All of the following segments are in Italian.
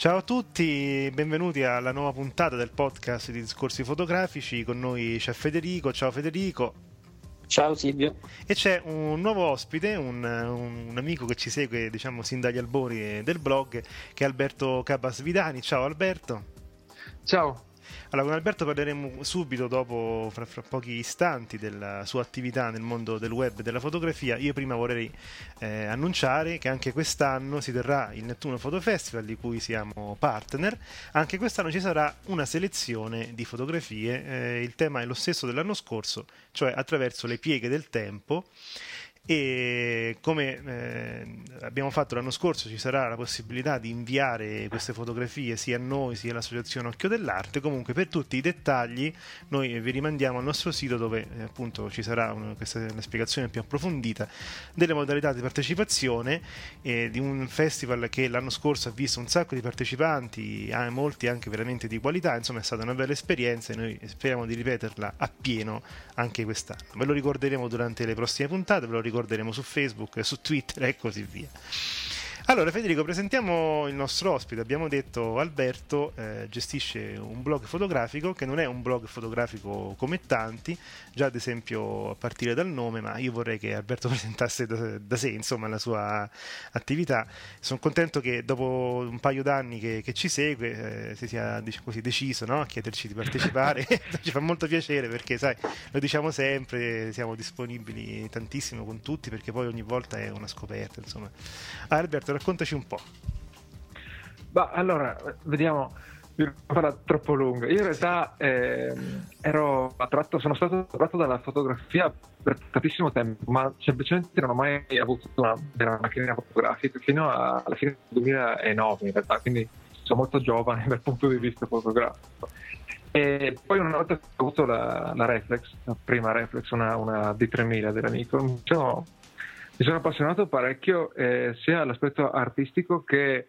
Ciao a tutti, benvenuti alla nuova puntata del podcast di Discorsi Fotografici. Con noi c'è Federico. Ciao Federico. Ciao Silvia. E c'è un nuovo ospite, un amico che ci segue, diciamo, sin dagli albori del blog, che è Alberto Cabas Vidani. Ciao Alberto. Ciao. Allora, con Alberto parleremo subito dopo, fra pochi istanti, della sua attività nel mondo del web e della fotografia. Io prima vorrei annunciare che anche quest'anno si terrà il Nettuno Photo Festival, di cui siamo partner. Anche quest'anno ci sarà una selezione di fotografie, il tema è lo stesso dell'anno scorso, cioè attraverso le pieghe del tempo. E come abbiamo fatto l'anno scorso, ci sarà la possibilità di inviare queste fotografie sia a noi sia all'associazione Occhio dell'Arte. Comunque, per tutti i dettagli noi vi rimandiamo al nostro sito, dove appunto ci sarà una spiegazione più approfondita delle modalità di partecipazione di un festival che l'anno scorso ha visto un sacco di partecipanti, molti anche veramente di qualità. Insomma, è stata una bella esperienza e noi speriamo di ripeterla appieno anche quest'anno. Ve lo ricorderemo durante le prossime puntate, ve lo ricorderemo su Facebook, su Twitter e così via. Allora Federico, presentiamo il nostro ospite. Abbiamo detto Alberto gestisce un blog fotografico che non è un blog fotografico come tanti, già ad esempio a partire dal nome, ma io vorrei che Alberto presentasse da sé, insomma, la sua attività. Sono contento che dopo un paio d'anni che ci segue si sia, diciamo così, deciso, no, a chiederci di partecipare. Ci fa molto piacere perché, sai, lo diciamo sempre, siamo disponibili tantissimo con tutti, perché poi ogni volta è una scoperta, insomma. Alberto, raccontaci un po'. Bah, allora, vediamo, mi farà troppo lunga. Io in realtà sono stato attratto dalla fotografia per tantissimo tempo, ma semplicemente non ho mai avuto una macchina fotografica fino alla fine del 2009 in realtà, quindi sono molto giovane dal punto di vista fotografico. E poi una volta che ho avuto la reflex, la prima reflex, una D3000 della Nikon, mi sono appassionato parecchio sia all'aspetto artistico che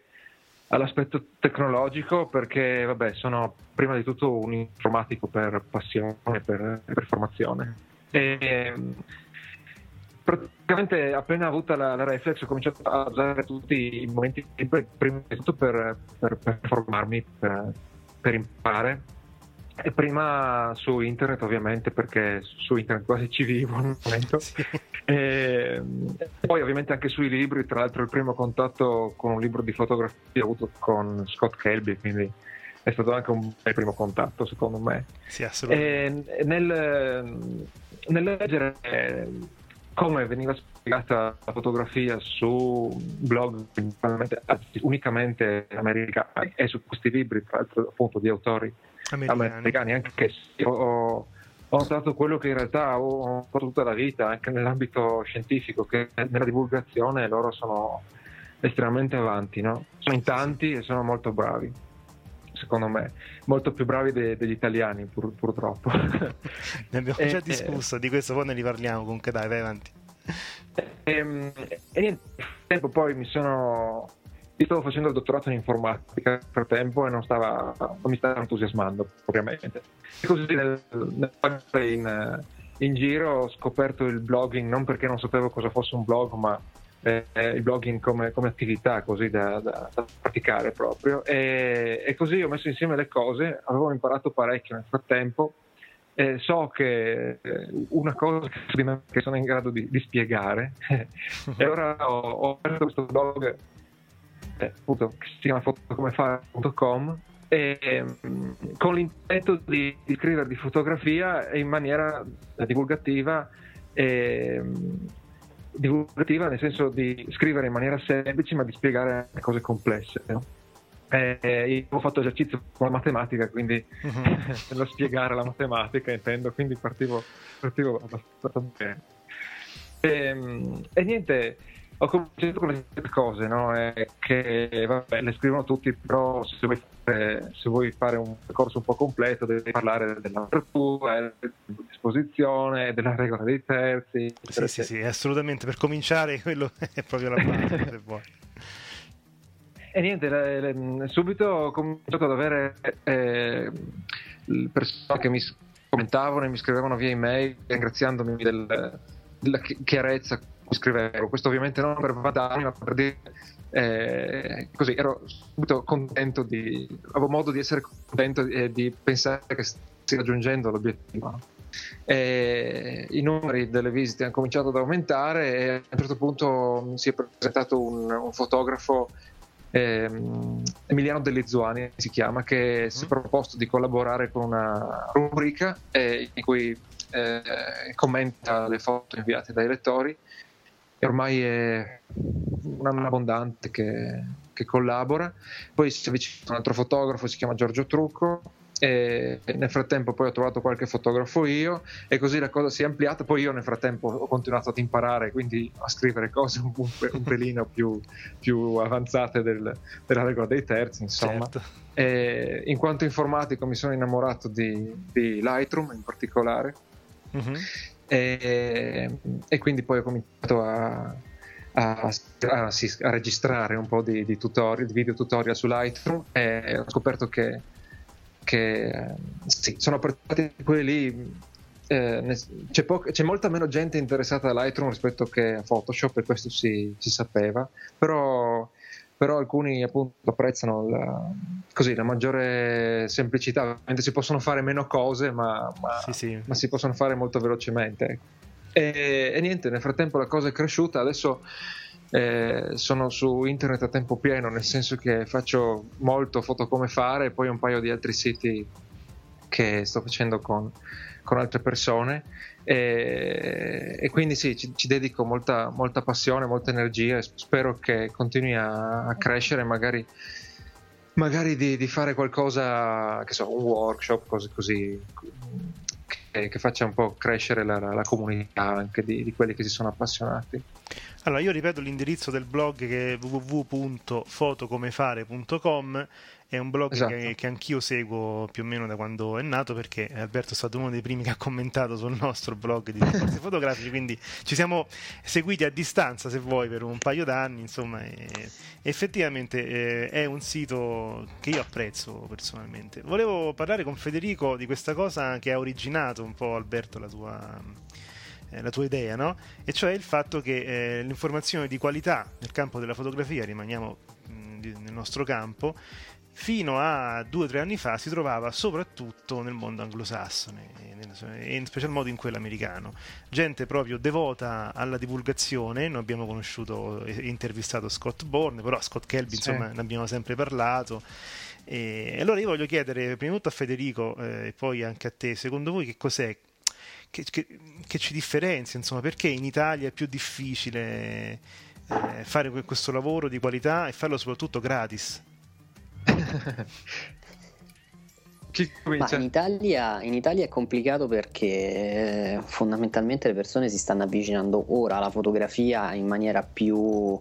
all'aspetto tecnologico, perché vabbè, sono prima di tutto un informatico per passione, per formazione. E praticamente appena avuta la reflex ho cominciato a usare tutti i momenti liberi, prima di tutto per formarmi, per imparare. E prima su internet, ovviamente, perché su internet quasi ci vivo al momento. Sì. E poi ovviamente anche sui libri. Tra l'altro il primo contatto con un libro di fotografia l'ho avuto con Scott Kelby, quindi è stato anche un bel primo contatto, secondo me. Sì, assolutamente. E nel leggere come veniva spiegata la fotografia su blog unicamente americani e su questi libri, tra l'altro appunto di autori americani, anche che sì, ho notato quello che in realtà ho fatto tutta la vita, anche nell'ambito scientifico, che nella divulgazione loro sono estremamente avanti, no? Sono in tanti e sono molto bravi, secondo me, molto più bravi degli italiani, purtroppo. Ne abbiamo già discusso di questo, poi ne riparliamo. Comunque dai, vai avanti. E nel tempo poi io stavo facendo il dottorato in informatica per tempo e non mi stava entusiasmando propriamente. E così in giro ho scoperto il blogging, non perché non sapevo cosa fosse un blog, ma il blogging come attività, così da praticare proprio. E così ho messo insieme le cose, avevo imparato parecchio nel frattempo. So che una cosa che sono in grado di spiegare. E allora ho aperto questo blog, appunto, che si chiama fotocomefare.com, con l'intento di scrivere di fotografia in maniera divulgativa divulgativa, nel senso di scrivere in maniera semplice ma di spiegare cose complesse, no? Io ho fatto esercizio con la matematica, quindi per spiegare la matematica intendo, quindi partivo abbastanza bene. E niente, ho cominciato con le cose, no? Che vabbè, le scrivono tutti, però se vuoi fare un corso un po' completo devi parlare dell'apertura, dell'esposizione, della regola dei terzi. Sì, assolutamente, per cominciare quello è proprio la base. Se vuoi. E niente, subito ho cominciato ad avere persone che mi commentavano e mi scrivevano via email ringraziandomi della chiarezza che mi scrivevo. Questo ovviamente non per vantarmi, ma per dire così, ero subito contento, avevo modo di essere contento e di pensare che stessi raggiungendo l'obiettivo. E i numeri delle visite hanno cominciato ad aumentare e a un certo punto si è presentato un fotografo, Emiliano Delli Zuani si chiama, che si è proposto di collaborare con una rubrica in cui commenta le foto inviate dai lettori, e ormai è una abbondante che collabora. Poi si avvicina un altro fotografo, si chiama Giorgio Trucco, e nel frattempo poi ho trovato qualche fotografo io, e così la cosa si è ampliata. Poi io nel frattempo ho continuato ad imparare, quindi a scrivere cose un pelino più avanzate della regola dei terzi, insomma. Certo. E in quanto informatico mi sono innamorato di Lightroom in particolare, e quindi poi ho cominciato a registrare un po' di tutorial, di video tutorial su Lightroom, e ho scoperto che sì, sono apprezzati quelli lì. C'è molta meno gente interessata a Lightroom rispetto che a Photoshop, e questo si sapeva, però alcuni appunto apprezzano la maggiore semplicità. Ovviamente si possono fare meno cose, ma si possono fare molto velocemente, e niente, nel frattempo la cosa è cresciuta. Adesso sono su internet a tempo pieno, nel senso che faccio molto fotocomefare e poi un paio di altri siti che sto facendo con altre persone, e quindi sì, ci dedico molta passione, molta energia, e spero che continui a crescere, magari di fare qualcosa, che so, un workshop, cose così, che faccia un po' crescere la comunità anche di quelli che si sono appassionati. Allora, io ripeto l'indirizzo del blog, che è www.fotocomefare.com. È un blog, esatto, che anch'io seguo più o meno da quando è nato, perché Alberto è stato uno dei primi che ha commentato sul nostro blog di Discorsi Fotografici, quindi ci siamo seguiti a distanza, se vuoi, per un paio d'anni, insomma. Effettivamente è un sito che io apprezzo personalmente. Volevo parlare con Federico di questa cosa che ha originato un po', Alberto, la tua idea, no? E cioè il fatto che l'informazione di qualità nel campo della fotografia, rimaniamo nel nostro campo, fino a 2 o 3 anni fa si trovava soprattutto nel mondo anglosassone e in special modo in quello americano. Gente proprio devota alla divulgazione. Noi abbiamo conosciuto e intervistato Scott Bourne, però Scott Kelby, insomma, ne abbiamo sempre parlato. E allora io voglio chiedere prima di tutto a Federico e poi anche a te, secondo voi che cos'è che ci differenzia, insomma, perché in Italia è più difficile fare questo lavoro di qualità e farlo soprattutto gratis? In Italia è complicato perché fondamentalmente le persone si stanno avvicinando ora alla fotografia in maniera più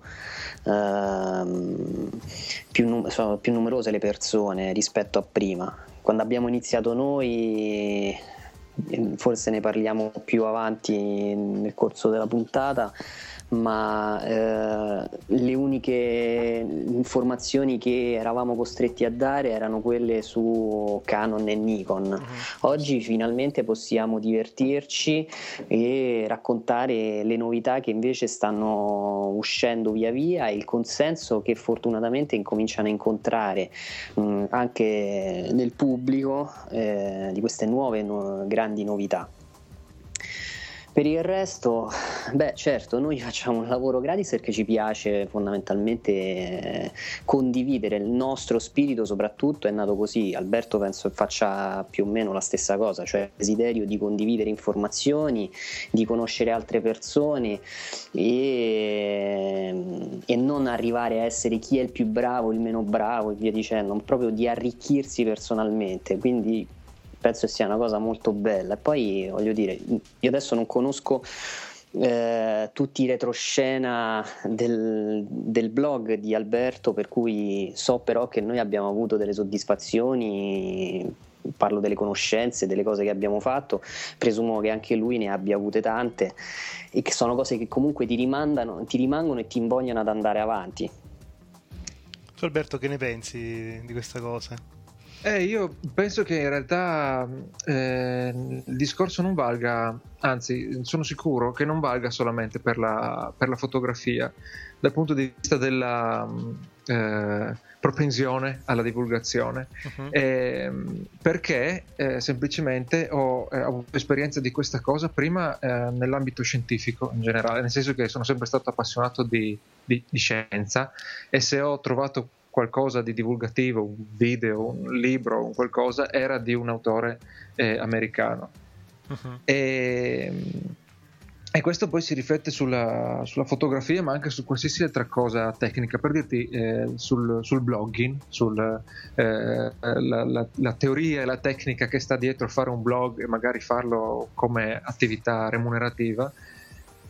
numerose le persone rispetto a prima. Quando abbiamo iniziato noi, forse ne parliamo più avanti nel corso della puntata, ma le uniche informazioni che eravamo costretti a dare erano quelle su Canon e Nikon. Oggi finalmente possiamo divertirci e raccontare le novità che invece stanno uscendo via via, e il consenso che fortunatamente incominciano a incontrare anche nel pubblico di queste nuove grandi novità. Per il resto, beh, certo, noi facciamo un lavoro gratis perché ci piace fondamentalmente condividere il nostro spirito, soprattutto è nato così. Alberto penso faccia più o meno la stessa cosa, cioè il desiderio di condividere informazioni, di conoscere altre persone e non arrivare a essere chi è il più bravo, il meno bravo e via dicendo, proprio di arricchirsi personalmente, quindi penso sia una cosa molto bella. E poi voglio dire, io adesso non conosco tutti i retroscena del blog di Alberto, per cui so però che noi abbiamo avuto delle soddisfazioni, parlo delle conoscenze, delle cose che abbiamo fatto, presumo che anche lui ne abbia avute tante e che sono cose che comunque ti rimangono e ti imbognano ad andare avanti. Tu Alberto che ne pensi di questa cosa? Io penso che in realtà il discorso non valga, anzi sono sicuro che non valga solamente per la fotografia dal punto di vista della propensione alla divulgazione, perché semplicemente ho avuto esperienza di questa cosa prima nell'ambito scientifico in generale, nel senso che sono sempre stato appassionato di scienza e se ho trovato qualcosa di divulgativo, un video, un libro, un qualcosa, era di un autore americano. Uh-huh. E questo poi si riflette sulla fotografia, ma anche su qualsiasi altra cosa tecnica, per dirti sul blogging, la teoria e la tecnica che sta dietro fare un blog e magari farlo come attività remunerativa.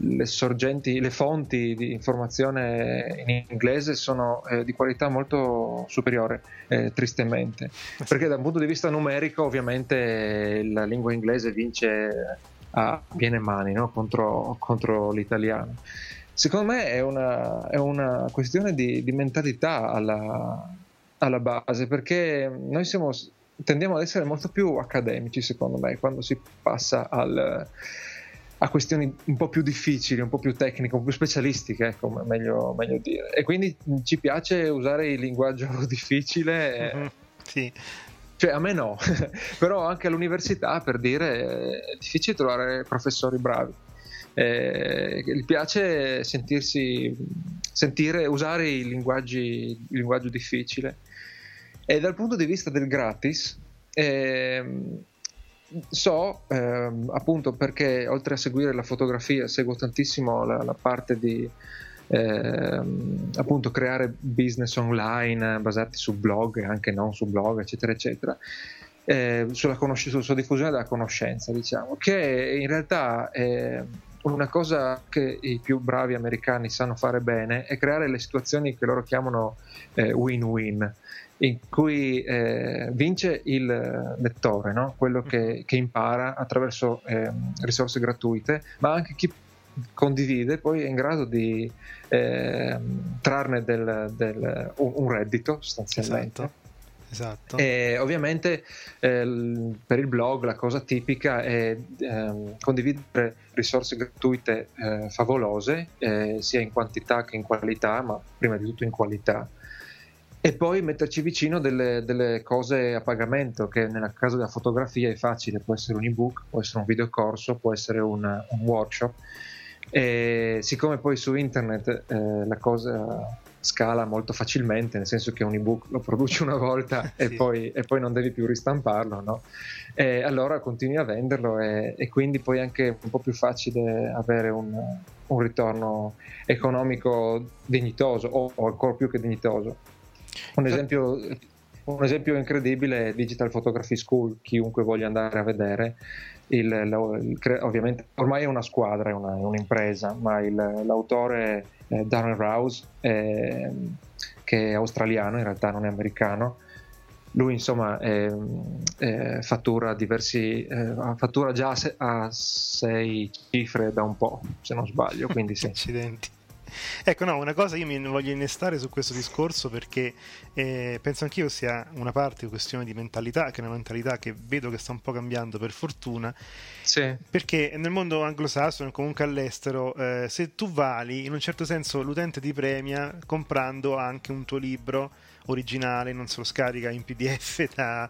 Le fonti di informazione in inglese sono di qualità molto superiore, tristemente, perché da un punto di vista numerico ovviamente la lingua inglese vince a piene mani, no? contro l'italiano. Secondo me è una questione di mentalità alla base, perché noi tendiamo ad essere molto più accademici, secondo me, quando si passa a questioni un po' più difficili, un po' più tecniche, un po' più specialistiche, ecco, meglio dire. E quindi ci piace usare il linguaggio difficile. Mm-hmm. Sì. Cioè a me no, però anche all'università, per dire, è difficile trovare professori bravi. Gli piace usare il linguaggio difficile. E dal punto di vista del gratis, appunto, perché oltre a seguire la fotografia seguo tantissimo la parte di appunto creare business online basati su blog e anche non su blog, eccetera eccetera, sulla diffusione della conoscenza, diciamo, che in realtà è una cosa che i più bravi americani sanno fare bene, è creare le situazioni che loro chiamano win-win, in cui vince il lettore, no? Quello che impara attraverso risorse gratuite, ma anche chi condivide poi è in grado di trarne un reddito sostanzialmente. Esatto. E ovviamente per il blog la cosa tipica è condividere risorse gratuite favolose, sia in quantità che in qualità, ma prima di tutto in qualità. E poi metterci vicino delle cose a pagamento, che nel caso della fotografia è facile, può essere un ebook, può essere un videocorso, può essere un workshop. E siccome poi su internet la cosa scala molto facilmente, nel senso che un ebook lo produci una volta sì. e poi non devi più ristamparlo, no? E allora continui a venderlo e quindi poi è anche un po' più facile avere un ritorno economico dignitoso o ancora più che dignitoso. Un esempio incredibile è Digital Photography School, chiunque voglia andare a vedere. Ovviamente ormai è una squadra, è un'impresa, ma l'autore Darren Rouse, che è australiano, in realtà non è americano, lui insomma fattura già a 6 cifre da un po', se non sbaglio, quindi sì. Accidenti. Ecco, no, una cosa io mi voglio innestare su questo discorso, perché penso anch'io sia una parte questione di mentalità, che è una mentalità che vedo che sta un po' cambiando, per fortuna. Sì. Perché nel mondo anglosassone, comunque all'estero, se tu vali, in un certo senso l'utente ti premia comprando anche un tuo libro originale, non se lo scarica in PDF da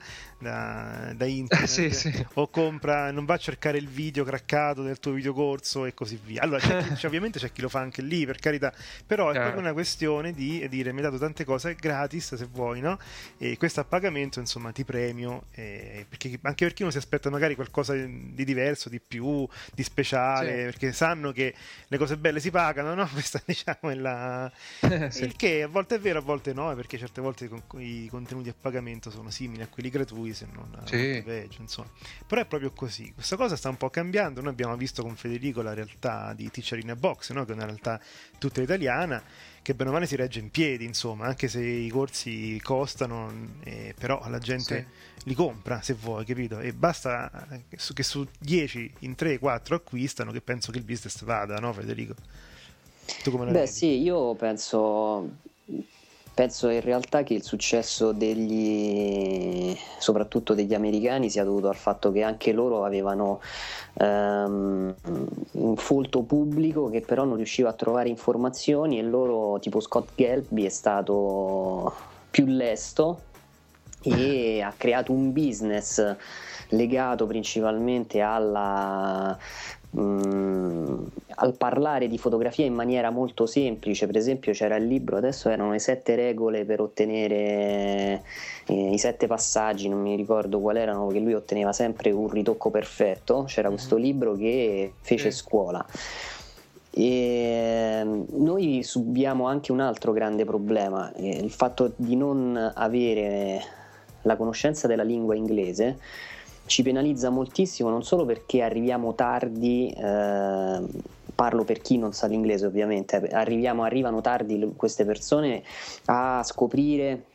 internet, sì. O compra, non va a cercare il video craccato del tuo videocorso e così via. Allora ovviamente c'è chi lo fa anche lì, per carità, però è proprio una questione di dire: mi hai dato tante cose gratis, se vuoi, no? E questo a pagamento, insomma, ti premio, perché anche per chi non si aspetta magari qualcosa di diverso, di più, di speciale, sì, perché sanno che le cose belle si pagano, no? Questa, diciamo, è la... sì. Il che a volte è vero, a volte no, perché certe volte i contenuti a pagamento sono simili a quelli gratuiti, se non sì, peggio, insomma. Però è proprio così, questa cosa sta un po' cambiando. Noi abbiamo visto con Federico la realtà di Teacher in a Box, no? Che è una realtà tutta italiana, che bene o male si regge in piedi, insomma, anche se i corsi costano, però la gente sì, li compra, se vuoi, capito? E basta che su 10 in 3-4 acquistano, che penso che il business vada, no, Federico? Tu come la vedi? Sì, io penso in realtà che il successo soprattutto degli americani sia dovuto al fatto che anche loro avevano un folto pubblico che però non riusciva a trovare informazioni, e loro, tipo Scott Kelby, è stato più lesto e ha creato un business legato principalmente al parlare di fotografia in maniera molto semplice. Per esempio, c'era il libro, adesso erano le 7 regole per ottenere i 7 passaggi, non mi ricordo qual erano, che lui otteneva sempre un ritocco perfetto. C'era questo libro che fece scuola. E noi subiamo anche un altro grande problema, il fatto di non avere la conoscenza della lingua inglese ci penalizza moltissimo, non solo perché arriviamo tardi, parlo per chi non sa l'inglese ovviamente, arrivano tardi queste persone a scoprire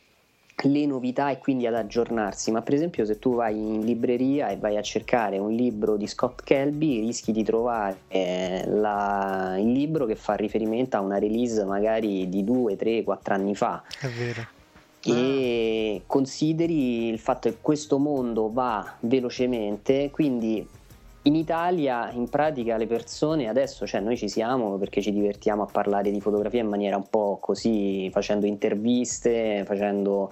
le novità e quindi ad aggiornarsi, ma per esempio se tu vai in libreria e vai a cercare un libro di Scott Kelby rischi di trovare il libro che fa riferimento a una release magari di 2, 3, 4 anni fa. È vero. E consideri il fatto che questo mondo va velocemente, quindi in Italia in pratica le persone adesso, cioè noi ci siamo perché ci divertiamo a parlare di fotografia in maniera un po' così, facendo interviste, facendo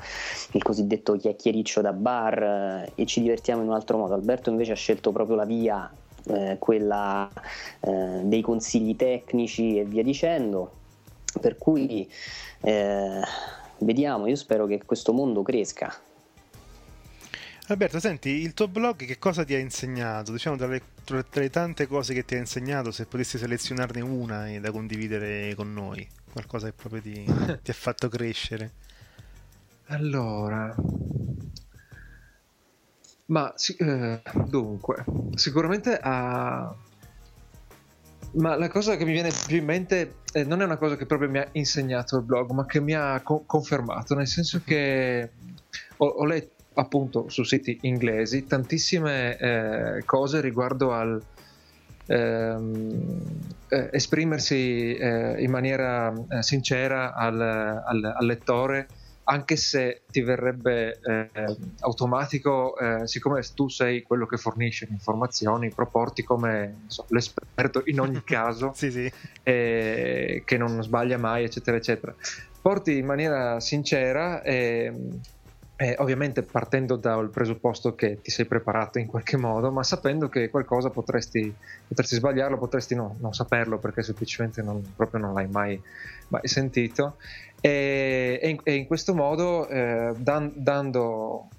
il cosiddetto chiacchiericcio da bar, e ci divertiamo in un altro modo. Alberto invece ha scelto proprio la via quella dei consigli tecnici e via dicendo, per cui vediamo, io spero che questo mondo cresca. Alberto, senti, il tuo blog che cosa ti ha insegnato? Diciamo, tra le tante cose che ti ha insegnato, se potessi selezionarne una e da condividere con noi, qualcosa che proprio ti ha fatto crescere. Allora, dunque, sicuramente ma la cosa che mi viene più in mente non è una cosa che proprio mi ha insegnato il blog, ma che mi ha confermato, nel senso che ho letto appunto su siti inglesi tantissime cose riguardo al esprimersi in maniera sincera al lettore, anche se ti verrebbe automatico, siccome tu sei quello che fornisce le informazioni, proporti come l'esperto in ogni caso, sì. Che non sbaglia mai, eccetera, eccetera. Porti in maniera sincera e ovviamente partendo dal presupposto che ti sei preparato in qualche modo, ma sapendo che qualcosa potresti sbagliarlo, potresti non saperlo, perché semplicemente proprio non l'hai mai sentito, e in questo modo dando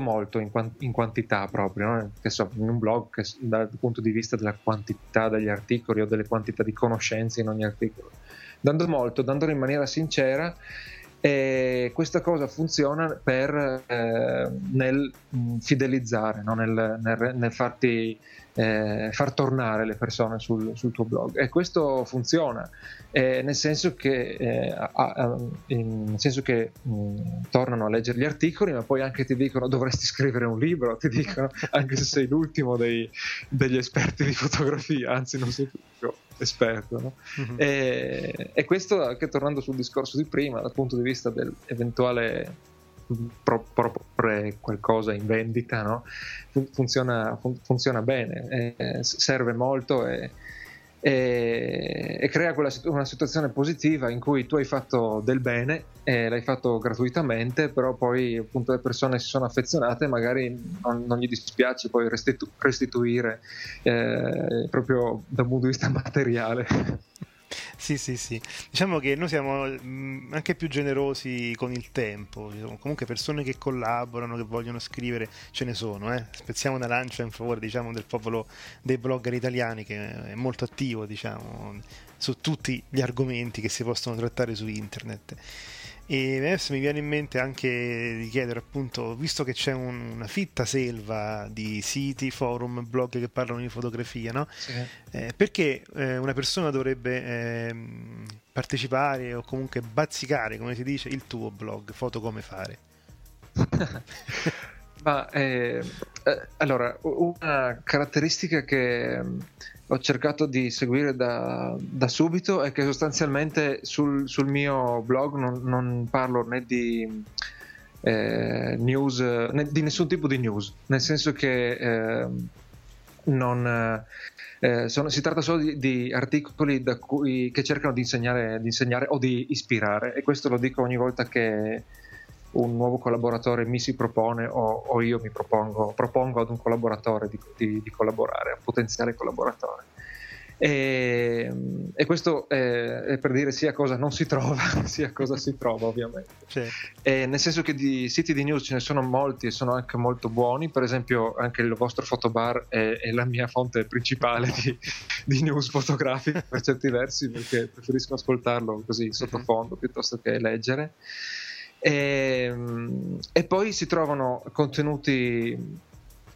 molto in quantità proprio, no? Che so, in un blog che dal punto di vista della quantità degli articoli o delle quantità di conoscenze in ogni articolo, dando molto, dandolo in maniera sincera. E questa cosa funziona per nel fidelizzare, no? nel farti far tornare le persone sul tuo blog, e questo funziona, nel senso che tornano a leggere gli articoli, ma poi anche ti dicono: dovresti scrivere un libro, ti dicono, anche se sei l'ultimo degli esperti di fotografia, anzi non sei più esperto, no? Mm-hmm. E questo, anche tornando sul discorso di prima, dal punto di vista dell'eventuale proporre qualcosa in vendita, no? Funziona bene, serve molto, e crea una situazione positiva in cui tu hai fatto del bene, l'hai fatto gratuitamente, però poi appunto le persone si sono affezionate e magari non gli dispiace poi restituire proprio dal punto di vista materiale. Sì, diciamo che noi siamo anche più generosi con il tempo, comunque persone che collaborano, che vogliono scrivere ce ne sono, spezziamo una lancia in favore, diciamo, del popolo dei blogger italiani, che è molto attivo, diciamo, su tutti gli argomenti che si possono trattare su internet. E adesso mi viene in mente anche di chiedere, appunto, visto che c'è una fitta selva di siti, forum, blog che parlano di fotografia, no? Sì. Perché una persona dovrebbe partecipare o comunque bazzicare, come si dice, il tuo blog, Foto Come Fare? Ma allora, una caratteristica che ho cercato di seguire da subito è che sostanzialmente sul mio blog non parlo né di news, né di nessun tipo di news, nel senso che si tratta solo di articoli che cercano di insegnare o di ispirare, e questo lo dico ogni volta che un nuovo collaboratore mi si propone o io mi propongo ad un collaboratore di collaborare, a un potenziale collaboratore, e questo è per dire sia cosa non si trova sia cosa si trova, ovviamente. Certo. Nel senso che di siti di news ce ne sono molti e sono anche molto buoni, per esempio anche il vostro Fotobar è la mia fonte principale di news fotografiche per certi versi, perché preferisco ascoltarlo così sottofondo piuttosto che leggere. E poi si trovano contenuti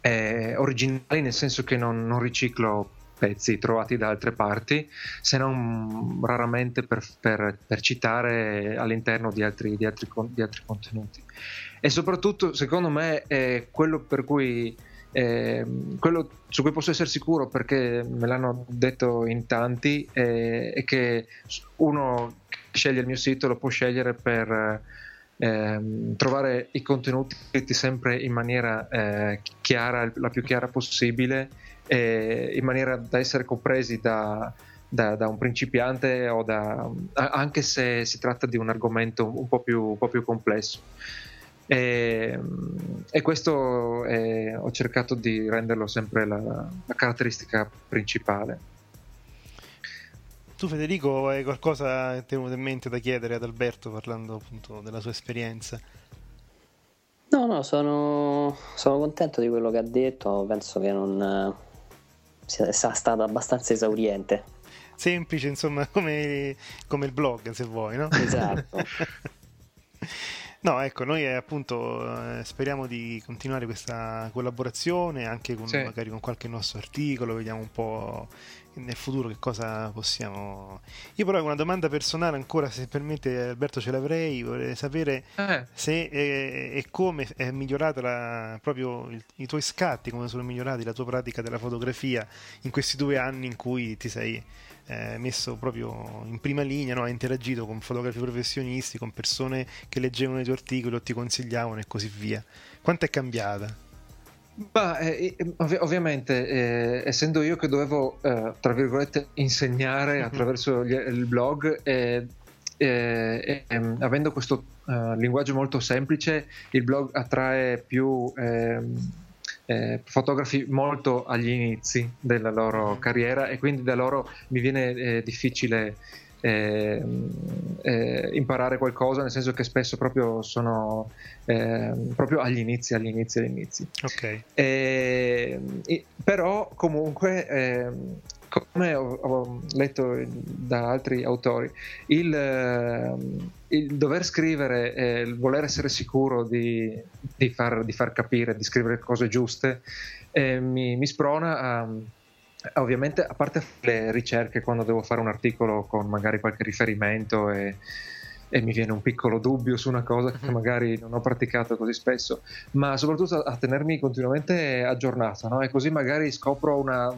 originali, nel senso che non riciclo pezzi trovati da altre parti, se non raramente per citare all'interno di altri contenuti. E soprattutto, secondo me, è quello per cui quello su cui posso essere sicuro, perché me l'hanno detto in tanti, è che uno che sceglie il mio sito lo può scegliere per trovare i contenuti sempre in maniera chiara, la più chiara possibile, in maniera da essere compresi da un principiante o anche se si tratta di un argomento un po' più complesso, e questo ho cercato di renderlo sempre la caratteristica principale. Tu, Federico, hai qualcosa tenuto in mente da chiedere ad Alberto, parlando appunto della sua esperienza? No, sono contento di quello che ha detto, penso che non sia stata abbastanza esauriente. Semplice, insomma, come il blog, se vuoi, no? Esatto. No, ecco, noi appunto speriamo di continuare questa collaborazione anche con, sì, magari con qualche nostro articolo, vediamo un po' nel futuro che cosa possiamo. Io però una domanda personale ancora, se permette, Alberto, ce l'avrei, vorrei sapere se e come è migliorata i tuoi scatti, come sono migliorati la tua pratica della fotografia in questi 2 anni in cui ti sei messo proprio in prima linea, no? Hai interagito con fotografi professionisti, con persone che leggevano i tuoi articoli o ti consigliavano e così via. Quanto è cambiata? Ovviamente, essendo io che dovevo tra virgolette insegnare attraverso il blog, avendo questo linguaggio molto semplice, il blog attrae più fotografi molto agli inizi della loro carriera, e quindi da loro mi viene difficile imparare qualcosa, nel senso che spesso proprio sono proprio agli inizi. Okay. Però comunque come ho letto da altri autori, il dover scrivere, il voler essere sicuro di far capire, di scrivere cose giuste, mi sprona a, ovviamente, a parte le ricerche, quando devo fare un articolo con magari qualche riferimento e mi viene un piccolo dubbio su una cosa che magari non ho praticato così spesso, ma soprattutto a tenermi continuamente aggiornato, no? E così magari scopro una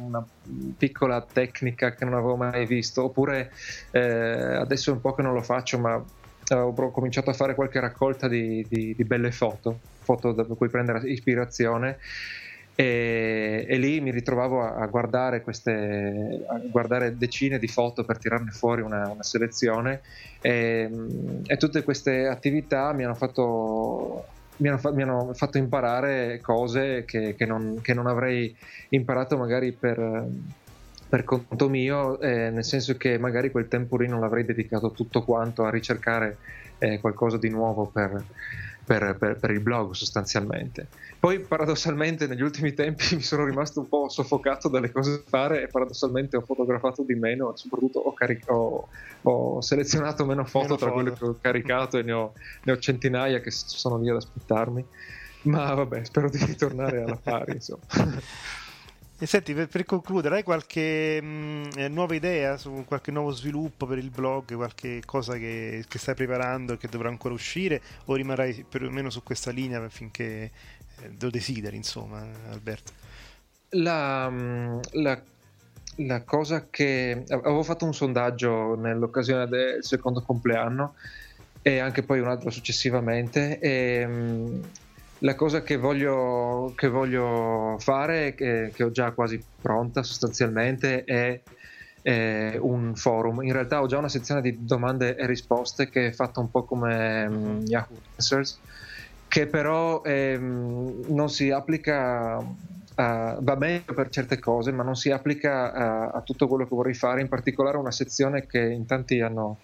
piccola tecnica che non avevo mai visto, oppure adesso è un po' che non lo faccio, ma ho cominciato a fare qualche raccolta di belle foto da cui prendere ispirazione. e lì mi ritrovavo a guardare decine di foto per tirarne fuori una selezione, e tutte queste attività mi hanno fatto imparare cose che non avrei imparato magari per conto mio, nel senso che magari quel tempo lì non l'avrei dedicato tutto quanto a ricercare qualcosa di nuovo per il blog, sostanzialmente. Poi paradossalmente negli ultimi tempi mi sono rimasto un po' soffocato dalle cose da fare e paradossalmente ho fotografato di meno, soprattutto ho selezionato meno foto tra quelle che ho caricato, e ne ho centinaia che sono lì ad aspettarmi, ma vabbè, spero di ritornare alla pari, insomma. E senti, per concludere, hai qualche nuova idea su qualche nuovo sviluppo per il blog, qualche cosa che stai preparando e che dovrà ancora uscire, o rimarrai perlomeno su questa linea finché lo desideri, insomma, Alberto? La cosa che avevo fatto un sondaggio nell'occasione del secondo compleanno e anche poi un altro successivamente, e la cosa che voglio fare, che ho già quasi pronta sostanzialmente, è un forum. In realtà ho già una sezione di domande e risposte che è fatta un po' come Yahoo Answers, che però non si applica, va meglio per certe cose, ma non si applica a tutto quello che vorrei fare, in particolare una sezione che in tanti hanno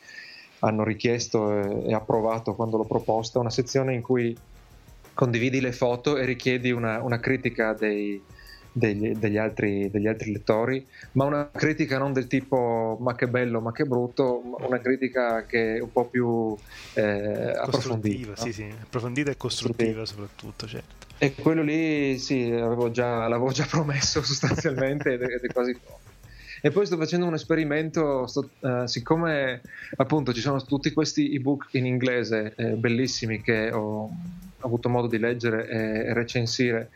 richiesto e approvato quando l'ho proposta, una sezione in cui condividi le foto e richiedi una critica degli altri lettori, ma una critica non del tipo ma che bello, ma che brutto, una critica che è un po' più approfondita, no? Sì, approfondita e costruttiva soprattutto, certo. E quello lì sì, l'avevo già promesso sostanzialmente ed è quasi pronto. E poi sto facendo un esperimento, siccome appunto ci sono tutti questi ebook in inglese bellissimi che ho avuto modo di leggere e recensire,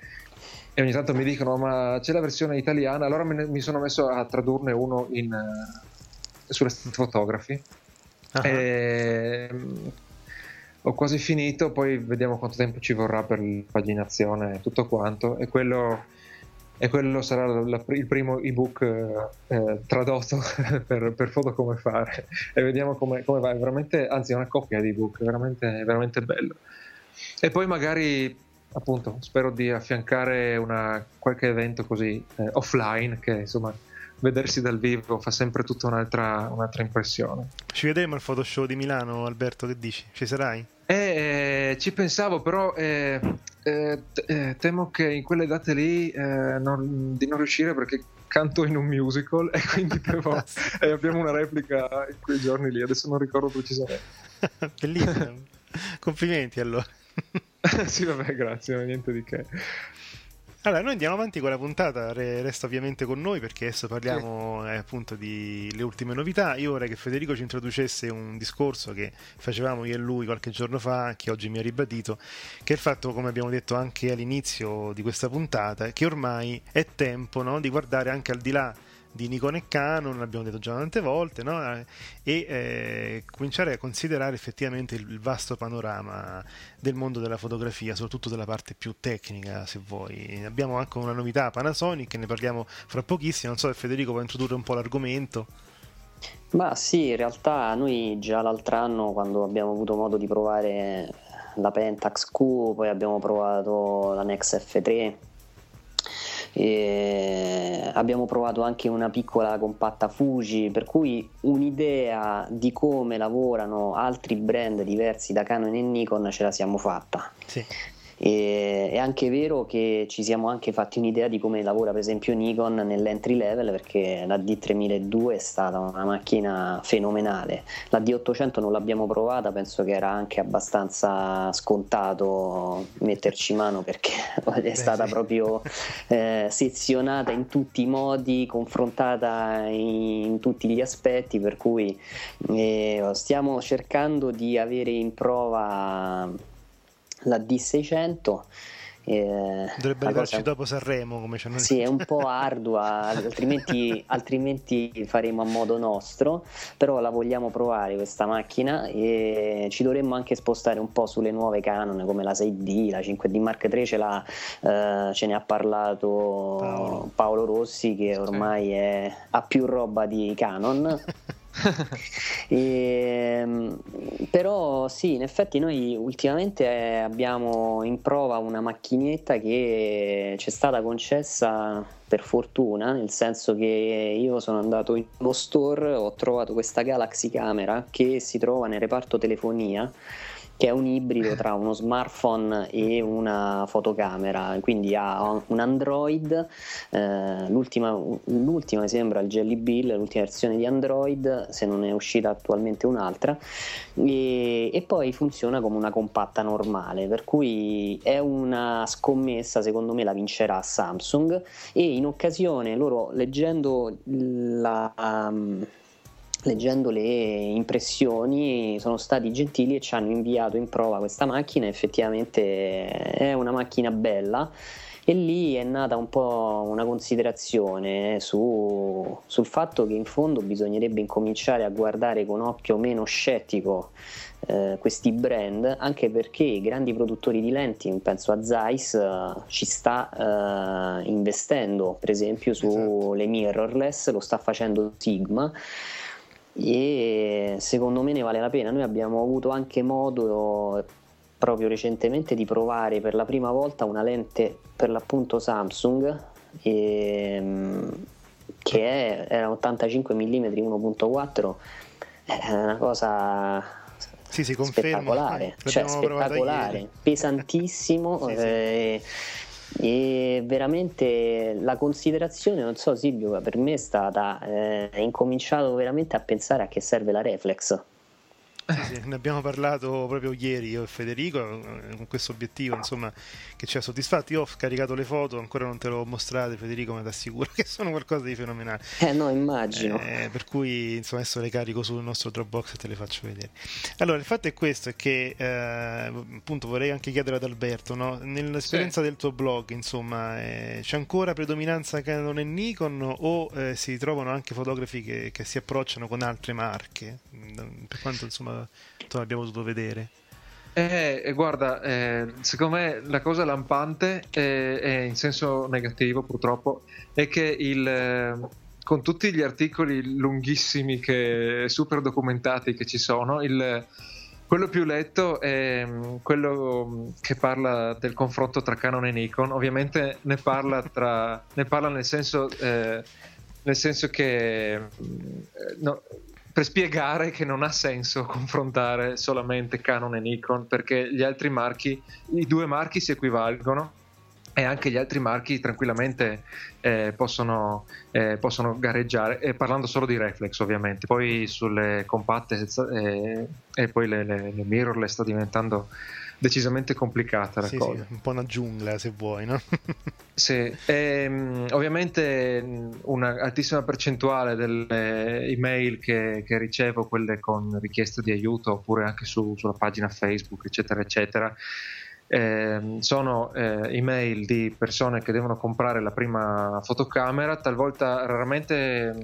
e ogni tanto mi dicono ma c'è la versione italiana, allora mi sono messo a tradurne uno sulle street photography. Uh-huh. E ho quasi finito, poi vediamo quanto tempo ci vorrà per l'impaginazione e tutto quanto, e quello sarà il primo ebook tradotto per foto come fare, e vediamo come va. Veramente, anzi è una coppia di ebook veramente bello. E poi magari appunto spero di affiancare qualche evento così offline, che insomma vedersi dal vivo fa sempre tutta un'altra impressione. Ci vedremo al Photoshow di Milano, Alberto, che dici? Ci sarai? Ci pensavo, però temo che in quelle date lì di non riuscire, perché canto in un musical e quindi abbiamo una replica in quei giorni lì, adesso non ricordo precisamente. Bellissimo. Complimenti allora. Sì, vabbè, grazie, niente di che. Allora, noi andiamo avanti con la puntata, resta ovviamente con noi perché adesso parliamo appunto di le ultime novità. Io vorrei che Federico ci introducesse un discorso che facevamo io e lui qualche giorno fa, che oggi mi ha ribadito, che è il fatto, come abbiamo detto anche all'inizio di questa puntata, che ormai è tempo, no, di guardare anche al di là di Nikon e Canon, l'abbiamo detto già tante volte, no? E cominciare a considerare effettivamente il vasto panorama del mondo della fotografia, soprattutto della parte più tecnica, se vuoi. Abbiamo anche una novità Panasonic, ne parliamo fra pochissimo, non so se Federico può introdurre un po' l'argomento. Ma sì, in realtà noi già l'altro anno, quando abbiamo avuto modo di provare la Pentax Q, poi abbiamo provato la Nex F3, e abbiamo provato anche una piccola compatta Fuji, per cui un'idea di come lavorano altri brand diversi da Canon e Nikon ce la siamo fatta. Sì. È anche vero che ci siamo anche fatti un'idea di come lavora per esempio Nikon nell'entry level, perché la D3000 è stata una macchina fenomenale, la D800 non l'abbiamo provata, penso che era anche abbastanza scontato metterci mano, perché è stata proprio sezionata in tutti i modi, confrontata in tutti gli aspetti, per cui stiamo cercando di avere in prova la D600 Dovrebbe arrivarci dopo Sanremo, come ci hanno detto. Sì, è un po' ardua, altrimenti faremo a modo nostro, però la vogliamo provare questa macchina, e ci dovremmo anche spostare un po' sulle nuove Canon, come la 6D, la 5D Mark III, ce ne ha parlato Paolo Rossi, che ormai ha più roba di Canon. Però sì, in effetti noi ultimamente abbiamo in prova una macchinetta che ci è stata concessa per fortuna, nel senso che io sono andato in uno store, ho trovato questa Galaxy Camera che si trova nel reparto telefonia, che è un ibrido tra uno smartphone e una fotocamera, quindi ha un Android, l'ultima mi sembra il Jelly Bill, l'ultima versione di Android, se non è uscita attualmente un'altra, e poi funziona come una compatta normale, per cui è una scommessa, secondo me la vincerà Samsung. E in occasione loro, leggendo le impressioni, sono stati gentili e ci hanno inviato in prova questa macchina. Effettivamente è una macchina bella, e lì è nata un po' una considerazione sul fatto che in fondo bisognerebbe incominciare a guardare con occhio meno scettico questi brand, anche perché i grandi produttori di lenti, penso a Zeiss, ci sta investendo, per esempio sulle mirrorless, lo sta facendo Sigma, e secondo me ne vale la pena. Noi abbiamo avuto anche modo proprio recentemente di provare per la prima volta una lente per l'appunto Samsung, che era 85 mm 1.4, è una cosa si spettacolare, spettacolare, pesantissimo. E veramente la considerazione, non so Silvio, ma per me è stata incominciato veramente a pensare a che serve la reflex. Sì, ne abbiamo parlato proprio ieri io e Federico, con questo obiettivo insomma che ci ha soddisfatto. Io ho scaricato le foto, ancora non te le ho mostrate Federico, ma ti assicuro che sono qualcosa di fenomenale. No, immagino. Per cui insomma adesso le carico sul nostro Dropbox e te le faccio vedere. Allora il fatto è questo, è che appunto vorrei anche chiedere ad Alberto, no? Nell'esperienza del tuo blog insomma c'è ancora predominanza Canon e Nikon, o si trovano anche fotografi che si approcciano con altre marche, per quanto insomma abbiamo dovuto vedere? Guarda, secondo me la cosa lampante è in senso negativo purtroppo, è che con tutti gli articoli lunghissimi che super documentati che ci sono, quello più letto è quello che parla del confronto tra Canon e Nikon. Ovviamente ne parla nel senso che no, per spiegare che non ha senso confrontare solamente Canon e Nikon, perché gli altri marchi, i due marchi si equivalgono, e anche gli altri marchi tranquillamente possono gareggiare, parlando solo di reflex ovviamente. Poi sulle compatte e poi le mirrorless sta diventando decisamente complicata la cosa. Sì, un po' una giungla se vuoi, no? Sì, ovviamente una altissima percentuale delle email che ricevo, quelle con richieste di aiuto oppure anche sulla pagina Facebook eccetera eccetera, sono email di persone che devono comprare la prima fotocamera, talvolta raramente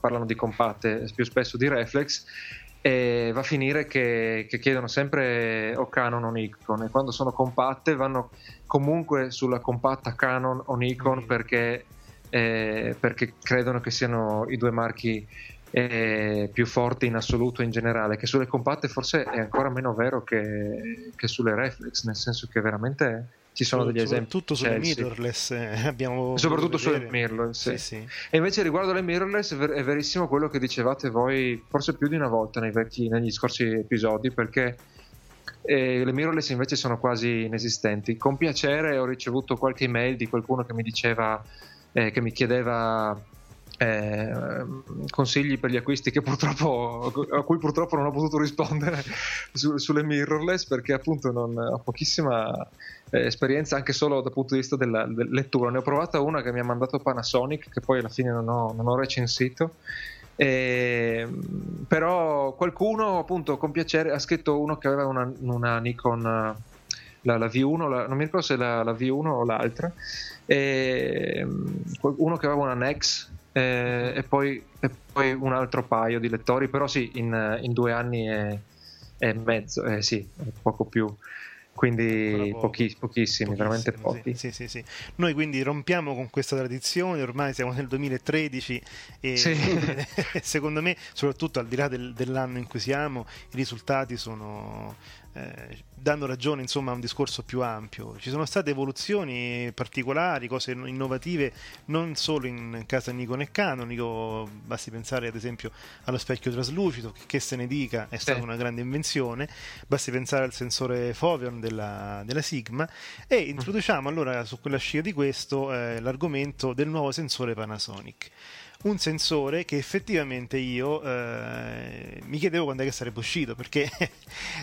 parlano di compatte, più spesso di reflex, e va a finire che chiedono sempre o Canon o Nikon, e quando sono compatte vanno comunque sulla compatta Canon o Nikon perché credono che siano i due marchi più forti in assoluto in generale, che sulle compatte forse è ancora meno vero che sulle reflex, nel senso che veramente ci sono degli esempi, soprattutto sulle mirrorless, soprattutto sulle mirrorless. Sì. E invece riguardo alle mirrorless è verissimo quello che dicevate voi forse più di una volta negli scorsi episodi, perché le mirrorless invece sono quasi inesistenti. Con piacere ho ricevuto qualche email di qualcuno che mi diceva che mi chiedeva consigli per gli acquisti a cui purtroppo non ho potuto rispondere sulle mirrorless, perché appunto non ho pochissima esperienza anche solo dal punto di vista della lettura. Ne ho provata una che mi ha mandato Panasonic, che poi alla fine non ho recensito, però qualcuno appunto con piacere ha scritto, uno che aveva una Nikon la V1, non mi ricordo se la V1 o l'altra, uno che aveva una Nex e poi un altro paio di lettori, però sì, in 2 anni e mezzo, sì, poco più. Quindi pochissimi, veramente pochi. Sì. Noi quindi rompiamo con questa tradizione, ormai siamo nel 2013 e sì. Secondo me, soprattutto al di là dell'anno in cui siamo, i risultati sono dando ragione, insomma, a un discorso più ampio. Ci sono state evoluzioni particolari, cose innovative non solo in casa Nikon e Canon. Basti pensare ad esempio allo specchio traslucido, che se ne dica è stata una grande invenzione, basti pensare al sensore Foveon della Sigma, e introduciamo allora su quella scia di questo l'argomento del nuovo sensore Panasonic. Un sensore che effettivamente io mi chiedevo quando è che sarebbe uscito, perché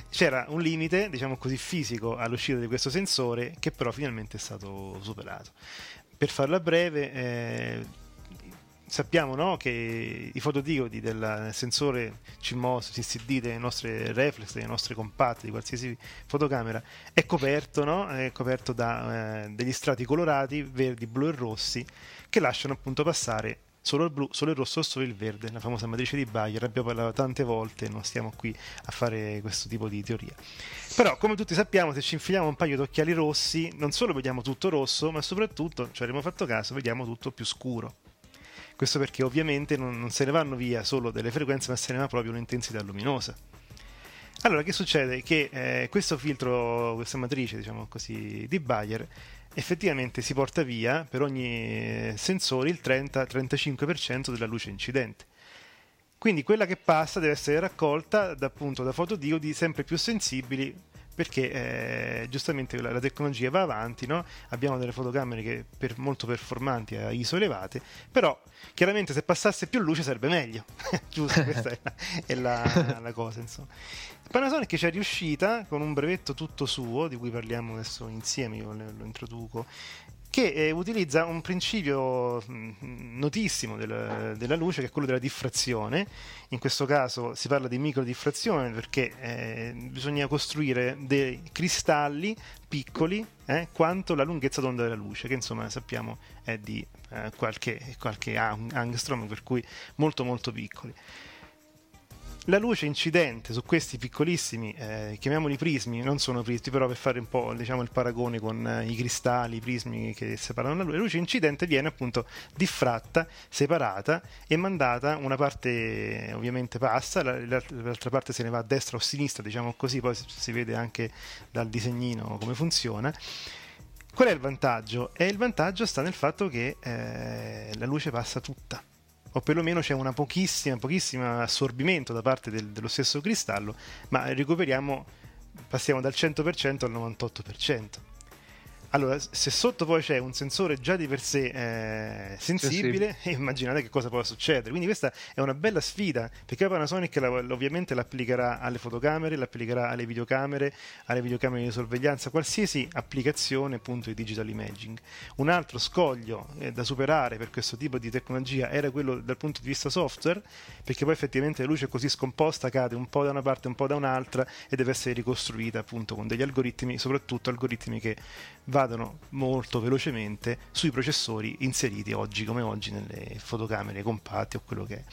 c'era un limite, diciamo così, fisico all'uscita di questo sensore, che però finalmente è stato superato. Per farla breve, sappiamo, no, che i fotodiodi del sensore CMOS, CCD, delle nostre reflex, delle nostre compatte, di qualsiasi fotocamera, è coperto, no? È coperto da degli strati colorati, verdi, blu e rossi, che lasciano appunto passare solo il blu, solo il rosso, solo il verde, la famosa matrice di Bayer. Abbiamo parlato tante volte, non stiamo qui a fare questo tipo di teoria. Però, come tutti sappiamo, se ci infiliamo un paio di occhiali rossi, non solo vediamo tutto rosso, ma soprattutto, ci avremmo fatto caso, vediamo tutto più scuro. Questo perché ovviamente non se ne vanno via solo delle frequenze, ma se ne va proprio un'intensità luminosa. Allora, che succede? Che questo filtro, questa matrice, diciamo così, di Bayer, effettivamente si porta via per ogni sensore il 30-35% della luce incidente. Quindi quella che passa deve essere raccolta da fotodiodi sempre più sensibili, perché giustamente la tecnologia va avanti, no? Abbiamo delle fotocamere che molto performanti a ISO elevate, però chiaramente se passasse più luce sarebbe meglio. Giusto, questa è la cosa, insomma. Panasonic ci è riuscita con un brevetto tutto suo, di cui parliamo adesso insieme, io lo introduco, che utilizza un principio notissimo della luce, che è quello della diffrazione. In questo caso si parla di microdiffrazione, perché bisogna costruire dei cristalli piccoli quanto la lunghezza d'onda della luce, che insomma sappiamo è di qualche angstrom, per cui molto molto piccoli. La luce incidente su questi piccolissimi, chiamiamoli prismi, non sono prismi, però per fare un po', diciamo, il paragone con i cristalli, i prismi che separano la luce, la luce incidente viene appunto diffratta, separata e mandata, una parte ovviamente passa, l'altra parte se ne va a destra o a sinistra, diciamo così, poi si vede anche dal disegnino come funziona. Qual è il vantaggio? E il vantaggio sta nel fatto che la luce passa tutta, o perlomeno c'è una pochissima assorbimento da parte dello stesso cristallo, ma passiamo dal 100% al 98%. Allora, se sotto poi c'è un sensore già di per sé sensibile, immaginate che cosa può succedere. Quindi questa è una bella sfida, perché Panasonic ovviamente l'applicherà alle fotocamere, l'applicherà alle videocamere, di sorveglianza, qualsiasi applicazione appunto di digital imaging. Un altro scoglio da superare per questo tipo di tecnologia era quello dal punto di vista software, perché poi effettivamente la luce è così scomposta, cade un po' da una parte, un po' da un'altra, e deve essere ricostruita appunto con degli algoritmi, soprattutto algoritmi che vadano molto velocemente sui processori inseriti oggi come oggi nelle fotocamere compatte o quello che è.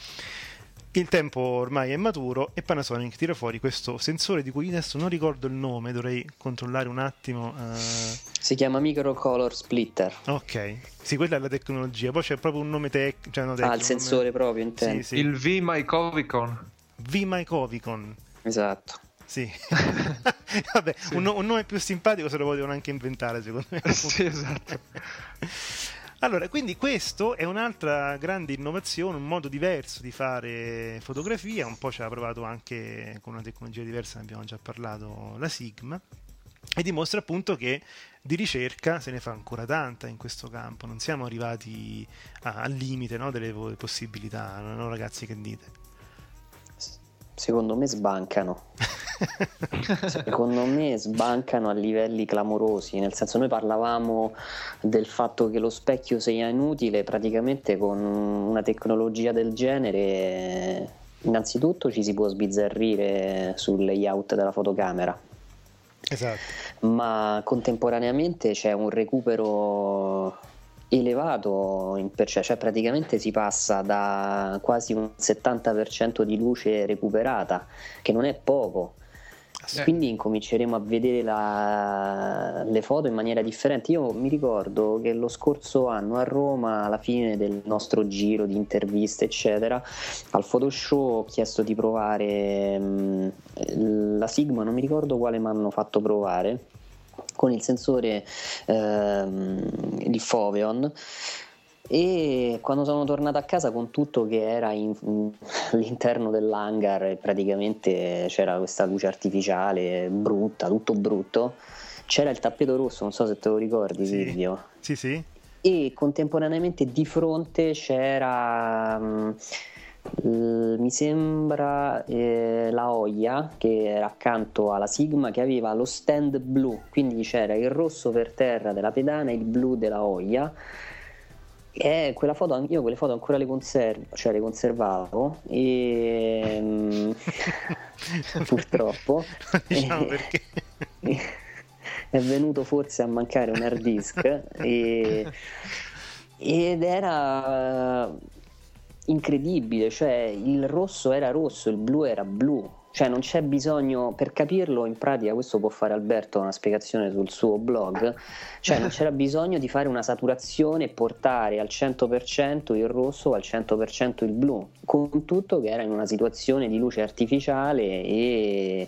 Il tempo ormai è maturo e Panasonic tira fuori questo sensore, di cui adesso non ricordo il nome, dovrei controllare un attimo. Si chiama Micro Color Splitter. Ok, sì, quella è la tecnologia, poi c'è proprio un nome il sensore proprio, intendo. Sì. Il V-Mycovicon. Esatto. Sì. Vabbè, sì. Un nome più simpatico se lo vogliono anche inventare, secondo me. Sì, esatto. Allora, quindi questo è un'altra grande innovazione, un modo diverso di fare fotografia. Un po' ci ha provato anche con una tecnologia diversa, ne abbiamo già parlato, la Sigma, e dimostra appunto che di ricerca se ne fa ancora tanta in questo campo. Non siamo arrivati al limite, no, delle possibilità, no, ragazzi, che dite? Secondo me sbancano. Secondo me sbancano a livelli clamorosi, nel senso, noi parlavamo del fatto che lo specchio sia inutile, praticamente con una tecnologia del genere innanzitutto ci si può sbizzarrire sul layout della fotocamera, esatto. Ma contemporaneamente c'è un recupero elevato in cioè praticamente si passa da quasi un 70% di luce recuperata, che non è poco. Quindi incominceremo a vedere le foto in maniera differente. Io mi ricordo che lo scorso anno a Roma, alla fine del nostro giro di interviste eccetera, al Photoshow ho chiesto di provare la Sigma, non mi ricordo quale mi hanno fatto provare, con il sensore di Foveon. E quando sono tornato a casa, con tutto che era all'interno dell'hangar, praticamente c'era questa luce artificiale brutta, tutto brutto, c'era il tappeto rosso, non so se te lo ricordi, Silvio. Sì, sì. E contemporaneamente di fronte c'era mi sembra la Oia, che era accanto alla Sigma, che aveva lo stand blu, quindi c'era il rosso per terra della pedana e il blu della Oia. Quella foto, io quelle foto ancora le conservo, cioè le conservavo, e purtroppo diciamo perché è venuto forse a mancare un hard disk ed era incredibile, cioè il rosso era rosso, il blu era blu, cioè non c'è bisogno, per capirlo in pratica, questo può fare Alberto una spiegazione sul suo blog, cioè non c'era bisogno di fare una saturazione e portare al 100% il rosso o al 100% il blu, con tutto che era in una situazione di luce artificiale e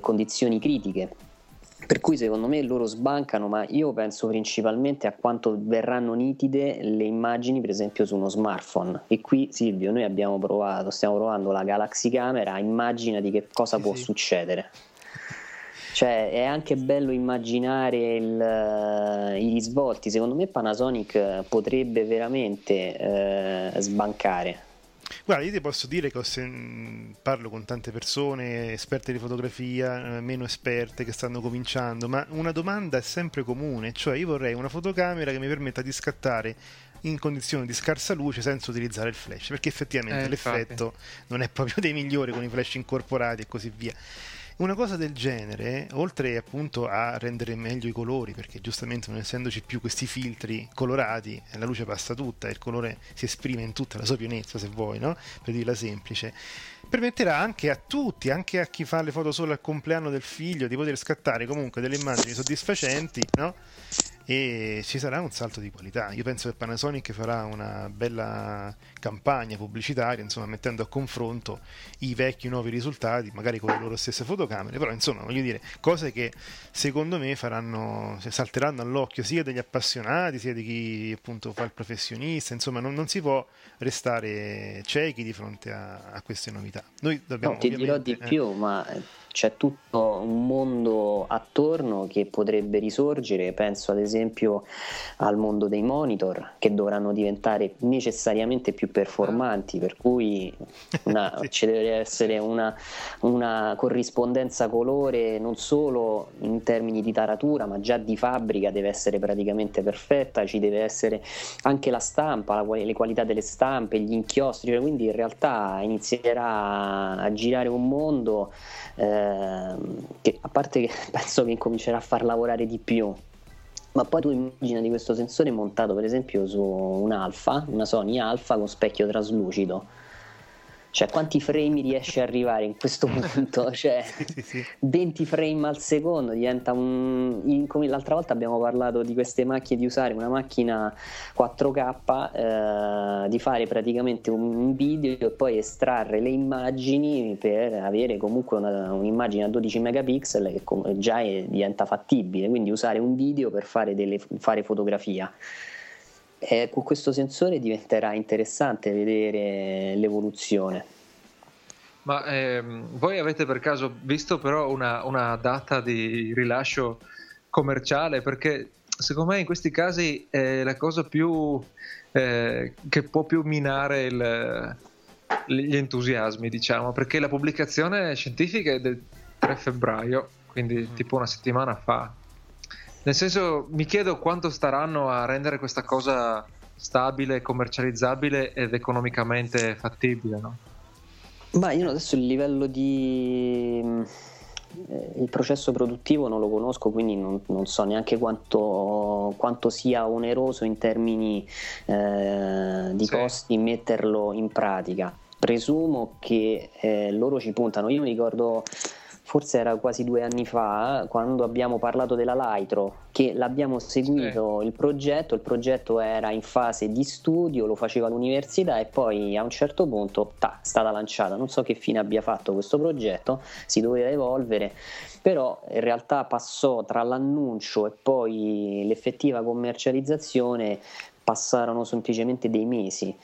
condizioni critiche, per cui secondo me loro sbancano, ma io penso principalmente a quanto verranno nitide le immagini per esempio su uno smartphone. E qui Silvio, noi stiamo provando la Galaxy Camera, immagina di che cosa può succedere. Cioè è anche bello immaginare i risvolti, secondo me Panasonic potrebbe veramente sbancare. Guarda, io ti posso dire che parlo con tante persone, esperte di fotografia, meno esperte, che stanno cominciando, ma una domanda è sempre comune, cioè io vorrei una fotocamera che mi permetta di scattare in condizioni di scarsa luce senza utilizzare il flash, perché effettivamente l'effetto non è proprio dei migliori con i flash incorporati e così via. Una cosa del genere, oltre appunto a rendere meglio i colori, perché giustamente non essendoci più questi filtri colorati, la luce passa tutta e il colore si esprime in tutta la sua pienezza, se vuoi, no? Per dirla semplice, permetterà anche a tutti, anche a chi fa le foto solo al compleanno del figlio, di poter scattare comunque delle immagini soddisfacenti, no? E ci sarà un salto di qualità. Io penso che Panasonic farà una bella campagna pubblicitaria, insomma, mettendo a confronto i vecchi e nuovi risultati, magari con le loro stesse fotocamere, però insomma, voglio dire, cose che secondo me salteranno all'occhio sia degli appassionati sia di chi appunto fa il professionista, insomma non si può restare ciechi di fronte a queste novità. Noi dobbiamo, no, ti dirò di più, ma c'è tutto un mondo attorno che potrebbe risorgere, penso ad esempio al mondo dei monitor, che dovranno diventare necessariamente più performanti, per cui ci deve essere una corrispondenza colore non solo in termini di taratura, ma già di fabbrica deve essere praticamente perfetta, ci deve essere anche la stampa, le qualità delle stampe, gli inchiostri, cioè, quindi in realtà inizierà a girare un mondo che, a parte che penso che incomincerà a far lavorare di più, ma poi tu immagina di questo sensore montato per esempio su una Sony Alpha con specchio traslucido, cioè quanti frame riesce a arrivare in questo punto, cioè 20 frame al secondo diventa come l'altra volta abbiamo parlato di queste macchine, di usare una macchina 4K, di fare praticamente un video e poi estrarre le immagini per avere comunque un'immagine a 12 megapixel che già diventa fattibile, quindi usare un video per fare fotografia. Con questo sensore diventerà interessante vedere l'evoluzione. Ma voi avete per caso visto però una data di rilascio commerciale? Perché secondo me in questi casi è la cosa più che può più minare gli entusiasmi, diciamo, perché la pubblicazione scientifica è del 3 febbraio, quindi tipo una settimana fa. Nel senso, mi chiedo quanto staranno a rendere questa cosa stabile, commercializzabile ed economicamente fattibile, no? Ma io adesso il livello di il processo produttivo non lo conosco, quindi non so neanche quanto sia oneroso in termini di costi metterlo in pratica. Presumo che loro ci puntano. Io mi ricordo, forse era quasi 2 anni fa, quando abbiamo parlato della Lightro, che l'abbiamo seguito il progetto era in fase di studio, lo faceva all'università e poi a un certo punto è stata lanciata. Non so che fine abbia fatto questo progetto, si doveva evolvere, però in realtà passò tra l'annuncio e poi l'effettiva commercializzazione, passarono semplicemente dei mesi.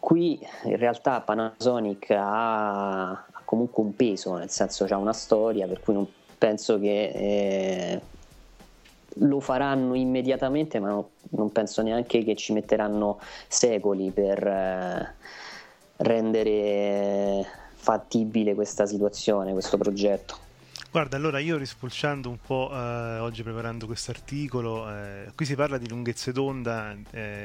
Qui in realtà Panasonic ha comunque un peso, nel senso c'ha una storia, per cui non penso che lo faranno immediatamente, ma non penso neanche che ci metteranno secoli per rendere fattibile questa situazione, questo progetto. Guarda, allora io rispulciando un po' oggi preparando questo articolo, qui si parla di lunghezze d'onda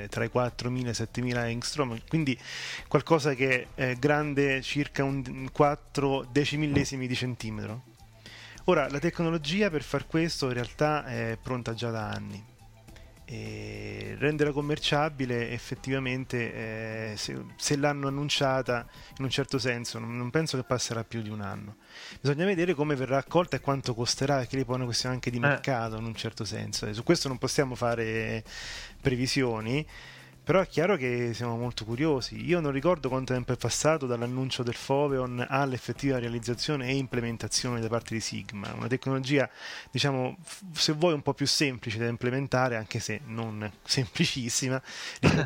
tra i 4.000 e 7.000 angstrom, quindi qualcosa che è grande circa 4 decimillesimi di centimetro. Ora, la tecnologia per far questo in realtà è pronta già da anni. E renderla commerciabile effettivamente se l'hanno annunciata in un certo senso non penso che passerà più di un anno. Bisogna vedere come verrà accolta e quanto costerà, che lì poi è una questione anche di mercato in un certo senso, e su questo non possiamo fare previsioni, però è chiaro che siamo molto curiosi. Io non ricordo quanto tempo è passato dall'annuncio del Foveon all'effettiva realizzazione e implementazione da parte di Sigma, una tecnologia diciamo se vuoi un po' più semplice da implementare, anche se non semplicissima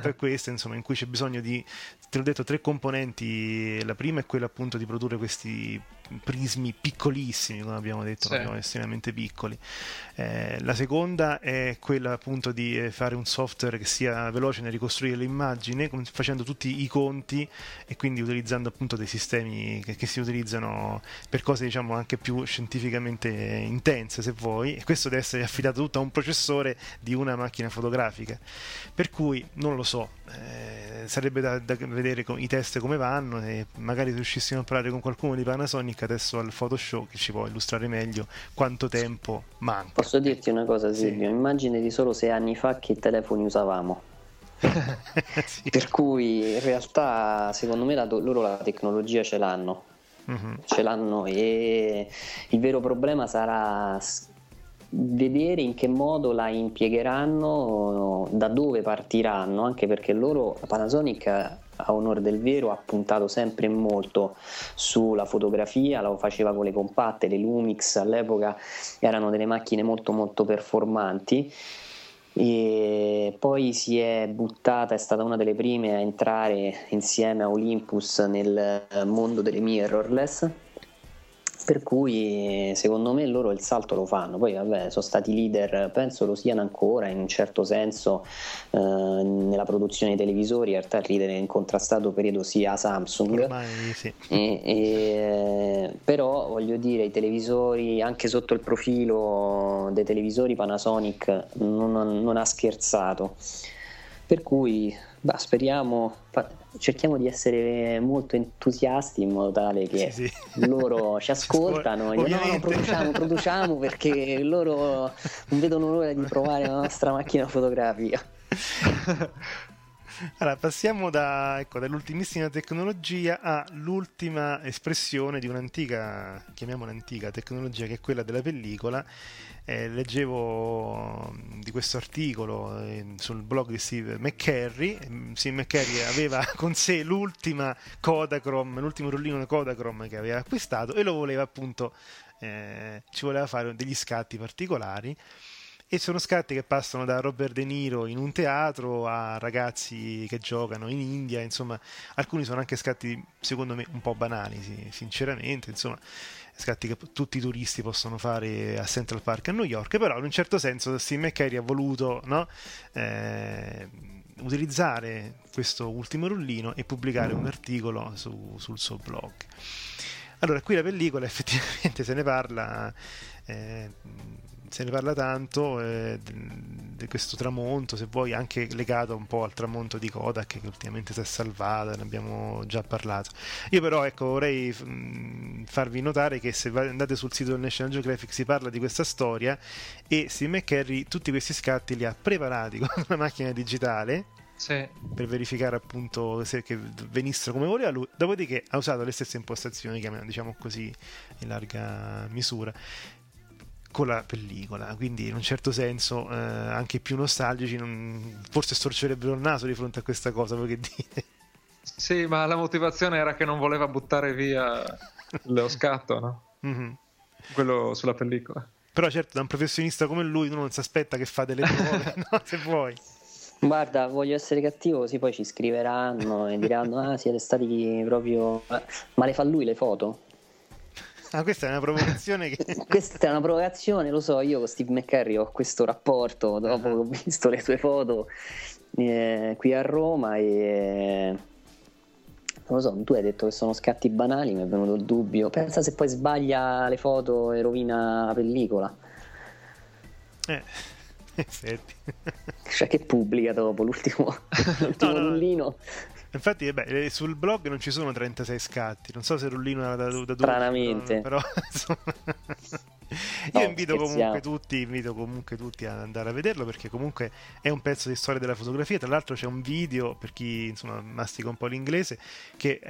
per questa, insomma, in cui c'è bisogno di, te l'ho detto, 3 componenti. La prima è quella appunto di produrre questi prismi piccolissimi, come abbiamo detto, estremamente piccoli. La seconda è quella appunto di fare un software che sia veloce nel ricostruire l'immagine, facendo tutti i conti e quindi utilizzando appunto dei sistemi che si utilizzano per cose diciamo anche più scientificamente intense, se vuoi, e questo deve essere affidato tutto a un processore di una macchina fotografica, per cui non lo so, sarebbe da vedere i test come vanno, e magari riuscissimo a parlare con qualcuno di Panasonic adesso al Photoshop che ci può illustrare meglio quanto tempo manca. Posso dirti una cosa, Silvio? Immagine di solo 6 anni fa che telefoni usavamo. Per cui in realtà secondo me loro la tecnologia ce l'hanno, ce l'hanno, e il vero problema sarà vedere in che modo la impiegheranno, da dove partiranno, anche perché loro, Panasonic, a onor del vero ha puntato sempre molto sulla fotografia, lo faceva con le compatte, le Lumix all'epoca erano delle macchine molto molto performanti, e poi si è buttata, è stata una delle prime a entrare insieme a Olympus nel mondo delle mirrorless, per cui secondo me loro il salto lo fanno. Poi vabbè, sono stati leader, penso lo siano ancora in un certo senso nella produzione dei televisori, in realtà il leader incontrastato periodo sia Samsung ormai, però voglio dire, i televisori, anche sotto il profilo dei televisori Panasonic non ha scherzato, per cui speriamo, cerchiamo di essere molto entusiasti in modo tale che loro ci ascoltano e dicono no, produciamo perché loro non vedono l'ora di provare la nostra macchina fotografica. Allora passiamo dall'ultimissima tecnologia all'ultima espressione di un'antica, chiamiamola antica, tecnologia, che è quella della pellicola. Leggevo di questo articolo sul blog di Steve McCurry. Steve McCurry aveva con sé l'ultimo rollino Kodachrome che aveva acquistato e lo voleva appunto, ci voleva fare degli scatti particolari, e sono scatti che passano da Robert De Niro in un teatro a ragazzi che giocano in India, insomma alcuni sono anche scatti secondo me un po' banali, sinceramente, insomma scatti che tutti i turisti possono fare a Central Park a New York, però in un certo senso Steve McCurry ha voluto utilizzare questo ultimo rullino e pubblicare un articolo sul suo blog. Allora, qui la pellicola effettivamente se ne parla tanto, di questo tramonto, se vuoi anche legato un po' al tramonto di Kodak, che ultimamente si è salvata, ne abbiamo già parlato. Io però, ecco, vorrei farvi notare che se andate sul sito del National Geographic si parla di questa storia, e Steve McCurry tutti questi scatti li ha preparati con una macchina digitale, sì, per verificare appunto se che venissero come voleva lui, dopodiché ha usato le stesse impostazioni, diciamo così, in larga misura, con la pellicola. Quindi in un certo senso anche più nostalgici forse storcerebbero il naso di fronte a questa cosa, voi che dite? Sì, ma la motivazione era che non voleva buttare via lo scatto, no? Mm-hmm. Quello sulla pellicola. Però certo, da un professionista come lui uno non si aspetta che fa delle prove, no? Se vuoi, guarda, voglio essere cattivo, così poi ci scriveranno e diranno ah, siete stati proprio... Ma le fa lui le foto? Ah, questa è una provocazione che... Questa è una provocazione, lo so, io con Steve McCurry ho questo rapporto dopo che ho visto le sue foto qui a Roma, e non lo so, tu hai detto che sono scatti banali, mi è venuto il dubbio, pensa se poi sbaglia le foto e rovina la pellicola, effetti, cioè che pubblica dopo l'ultimo no. Rullino. Infatti sul blog non ci sono 36 scatti, non so se Rullino era da stranamente, però insomma, no, io invito comunque tutti ad andare a vederlo, perché comunque è un pezzo di storia della fotografia. Tra l'altro c'è un video, per chi insomma mastica un po' l'inglese, che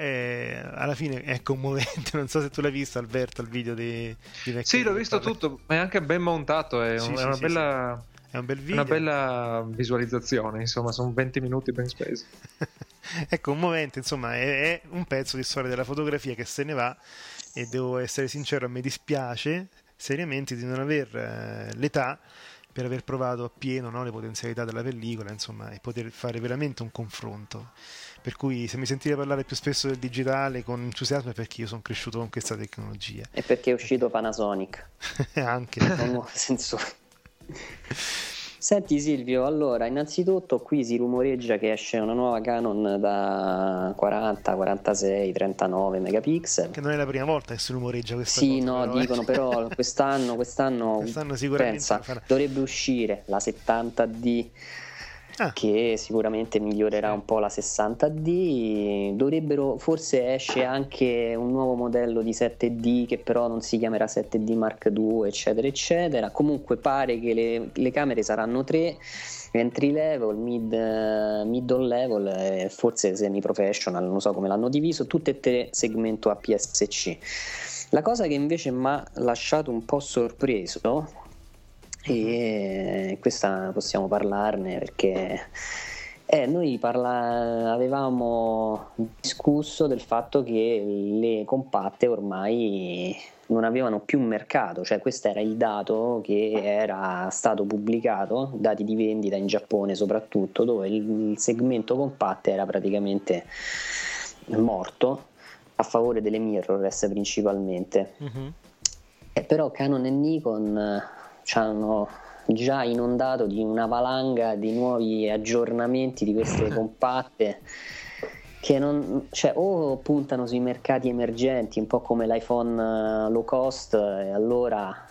alla fine è commovente. Non so se tu l'hai visto, Alberto, il video di Sì, l'ho visto tutto, ma è anche ben montato, è una bella è un bel video, una bella visualizzazione, insomma sono 20 minuti ben spesi. È commovente, insomma è un pezzo di storia della fotografia che se ne va, e devo essere sincero, mi dispiace seriamente di non aver l'età per aver provato appieno, no, le potenzialità della pellicola, insomma, e poter fare veramente un confronto. Per cui se mi sentite parlare più spesso del digitale con entusiasmo è perché io sono cresciuto con questa tecnologia, e perché è uscito Panasonic anche nel nuovo sensore. Senti Silvio, allora innanzitutto qui si rumoreggia che esce una nuova Canon da 40, 46, 39 megapixel, che non è la prima volta che si rumoreggia questa cosa. Sì, no, però, dicono però quest'anno sicuramente pensa, dovrebbe uscire la 70D, che sicuramente migliorerà un po' la 60D. Dovrebbero, forse esce anche un nuovo modello di 7D che però non si chiamerà 7D Mark II, eccetera eccetera. Comunque pare che le camere saranno tre: entry level, middle level e forse semi professional, non so come l'hanno diviso, tutte e tre segmento APS-C. La cosa che invece mi ha lasciato un po' sorpreso, no? E questa possiamo parlarne perché noi avevamo discusso del fatto che le compatte ormai non avevano più mercato, cioè questo era il dato che era stato pubblicato, dati di vendita in Giappone soprattutto, dove il segmento compatte era praticamente morto a favore delle mirrorless principalmente. Mm-hmm. E però Canon e Nikon ci hanno già inondato di una valanga di nuovi aggiornamenti di queste compatte che non, cioè, o puntano sui mercati emergenti, un po' come l'iPhone low cost, e allora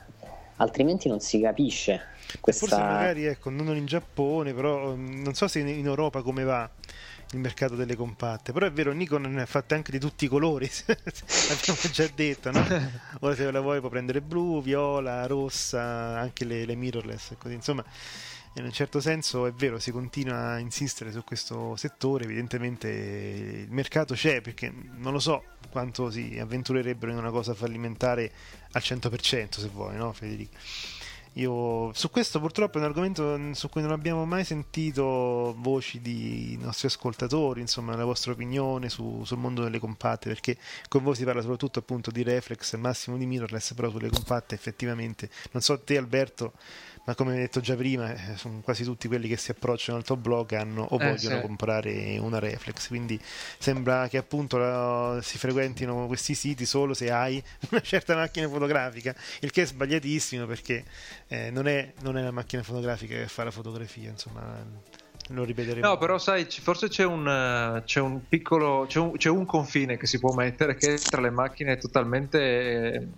altrimenti non si capisce questa... Forse magari, ecco, non in Giappone, però non so se in Europa come va il mercato delle compatte. Però è vero, Nikon ne ha fatte anche di tutti i colori, l'abbiamo già detto, no? Ora se la vuoi puoi prendere blu, viola, rossa, anche le mirrorless e così. Insomma, in un certo senso è vero, si continua a insistere su questo settore. Evidentemente il mercato c'è, perché non lo so quanto si avventurerebbero in una cosa fallimentare al 100%, se vuoi, no Federico? Io su questo purtroppo è un argomento su cui non abbiamo mai sentito voci di nostri ascoltatori, insomma la vostra opinione sul mondo delle compatte, perché con voi si parla soprattutto appunto di reflex, massimo di mirrorless, però sulle compatte effettivamente non so te Alberto, ma come hai detto già prima, sono quasi tutti quelli che si approcciano al tuo blog hanno o vogliono comprare una reflex, quindi sembra che appunto si frequentino questi siti solo se hai una certa macchina fotografica, il che è sbagliatissimo perché non è la macchina fotografica che fa la fotografia, insomma lo rivedremo. No, però sai, forse c'è un confine che si può mettere, che è tra le macchine totalmente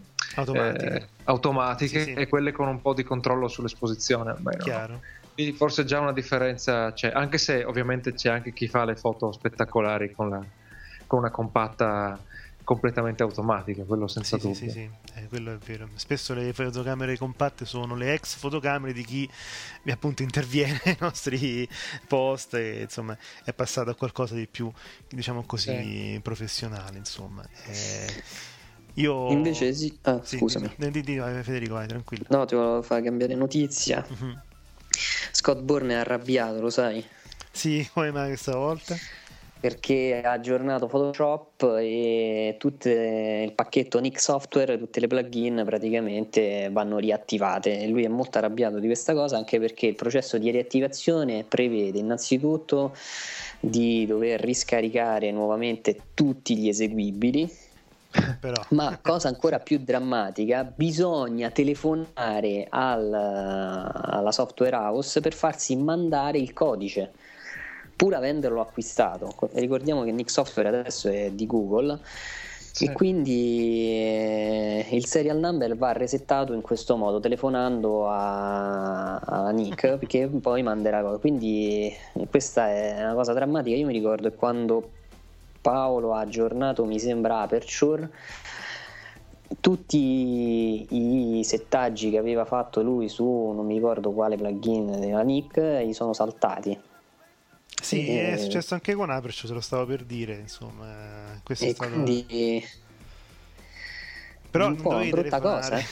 automatiche, sì, sì, e quelle con un po' di controllo sull'esposizione almeno. Chiaro. Quindi forse già una differenza c'è, anche se ovviamente c'è anche chi fa le foto spettacolari con una compatta completamente automatica, quello senza dubbio. Sì, sì, sì. Quello è vero. Spesso le fotocamere compatte sono le ex fotocamere di chi appunto interviene ai nostri post e insomma è passato a qualcosa di più, diciamo così, sì, professionale, insomma. Io invece sì, ah, sì, scusami. Vai, Federico, vai tranquillo. No, ti volevo far cambiare notizia. Uh-huh. Scott Bourne è arrabbiato, lo sai? Sì, come mai questa volta? Perché ha aggiornato Photoshop e tutto il pacchetto Nik Software, tutte le plugin praticamente vanno riattivate, e lui è molto arrabbiato di questa cosa, anche perché il processo di riattivazione prevede innanzitutto di dover riscaricare nuovamente tutti gli eseguibili. Però. Ma cosa ancora più drammatica, bisogna telefonare alla software house per farsi mandare il codice, pur avenderlo acquistato. Ricordiamo che Nik Software adesso è di Google, sì, e quindi il serial number va resettato in questo modo, telefonando a Nik, perché poi manderà cosa. Quindi questa è una cosa drammatica. Io mi ricordo quando Paolo ha aggiornato, mi sembra, Aperture, tutti i settaggi che aveva fatto lui su non mi ricordo quale plugin della Nik gli sono saltati. Sì, è successo anche con Aperture, se lo stavo per dire, insomma, questo è stato... quindi... però non dovevi telefonare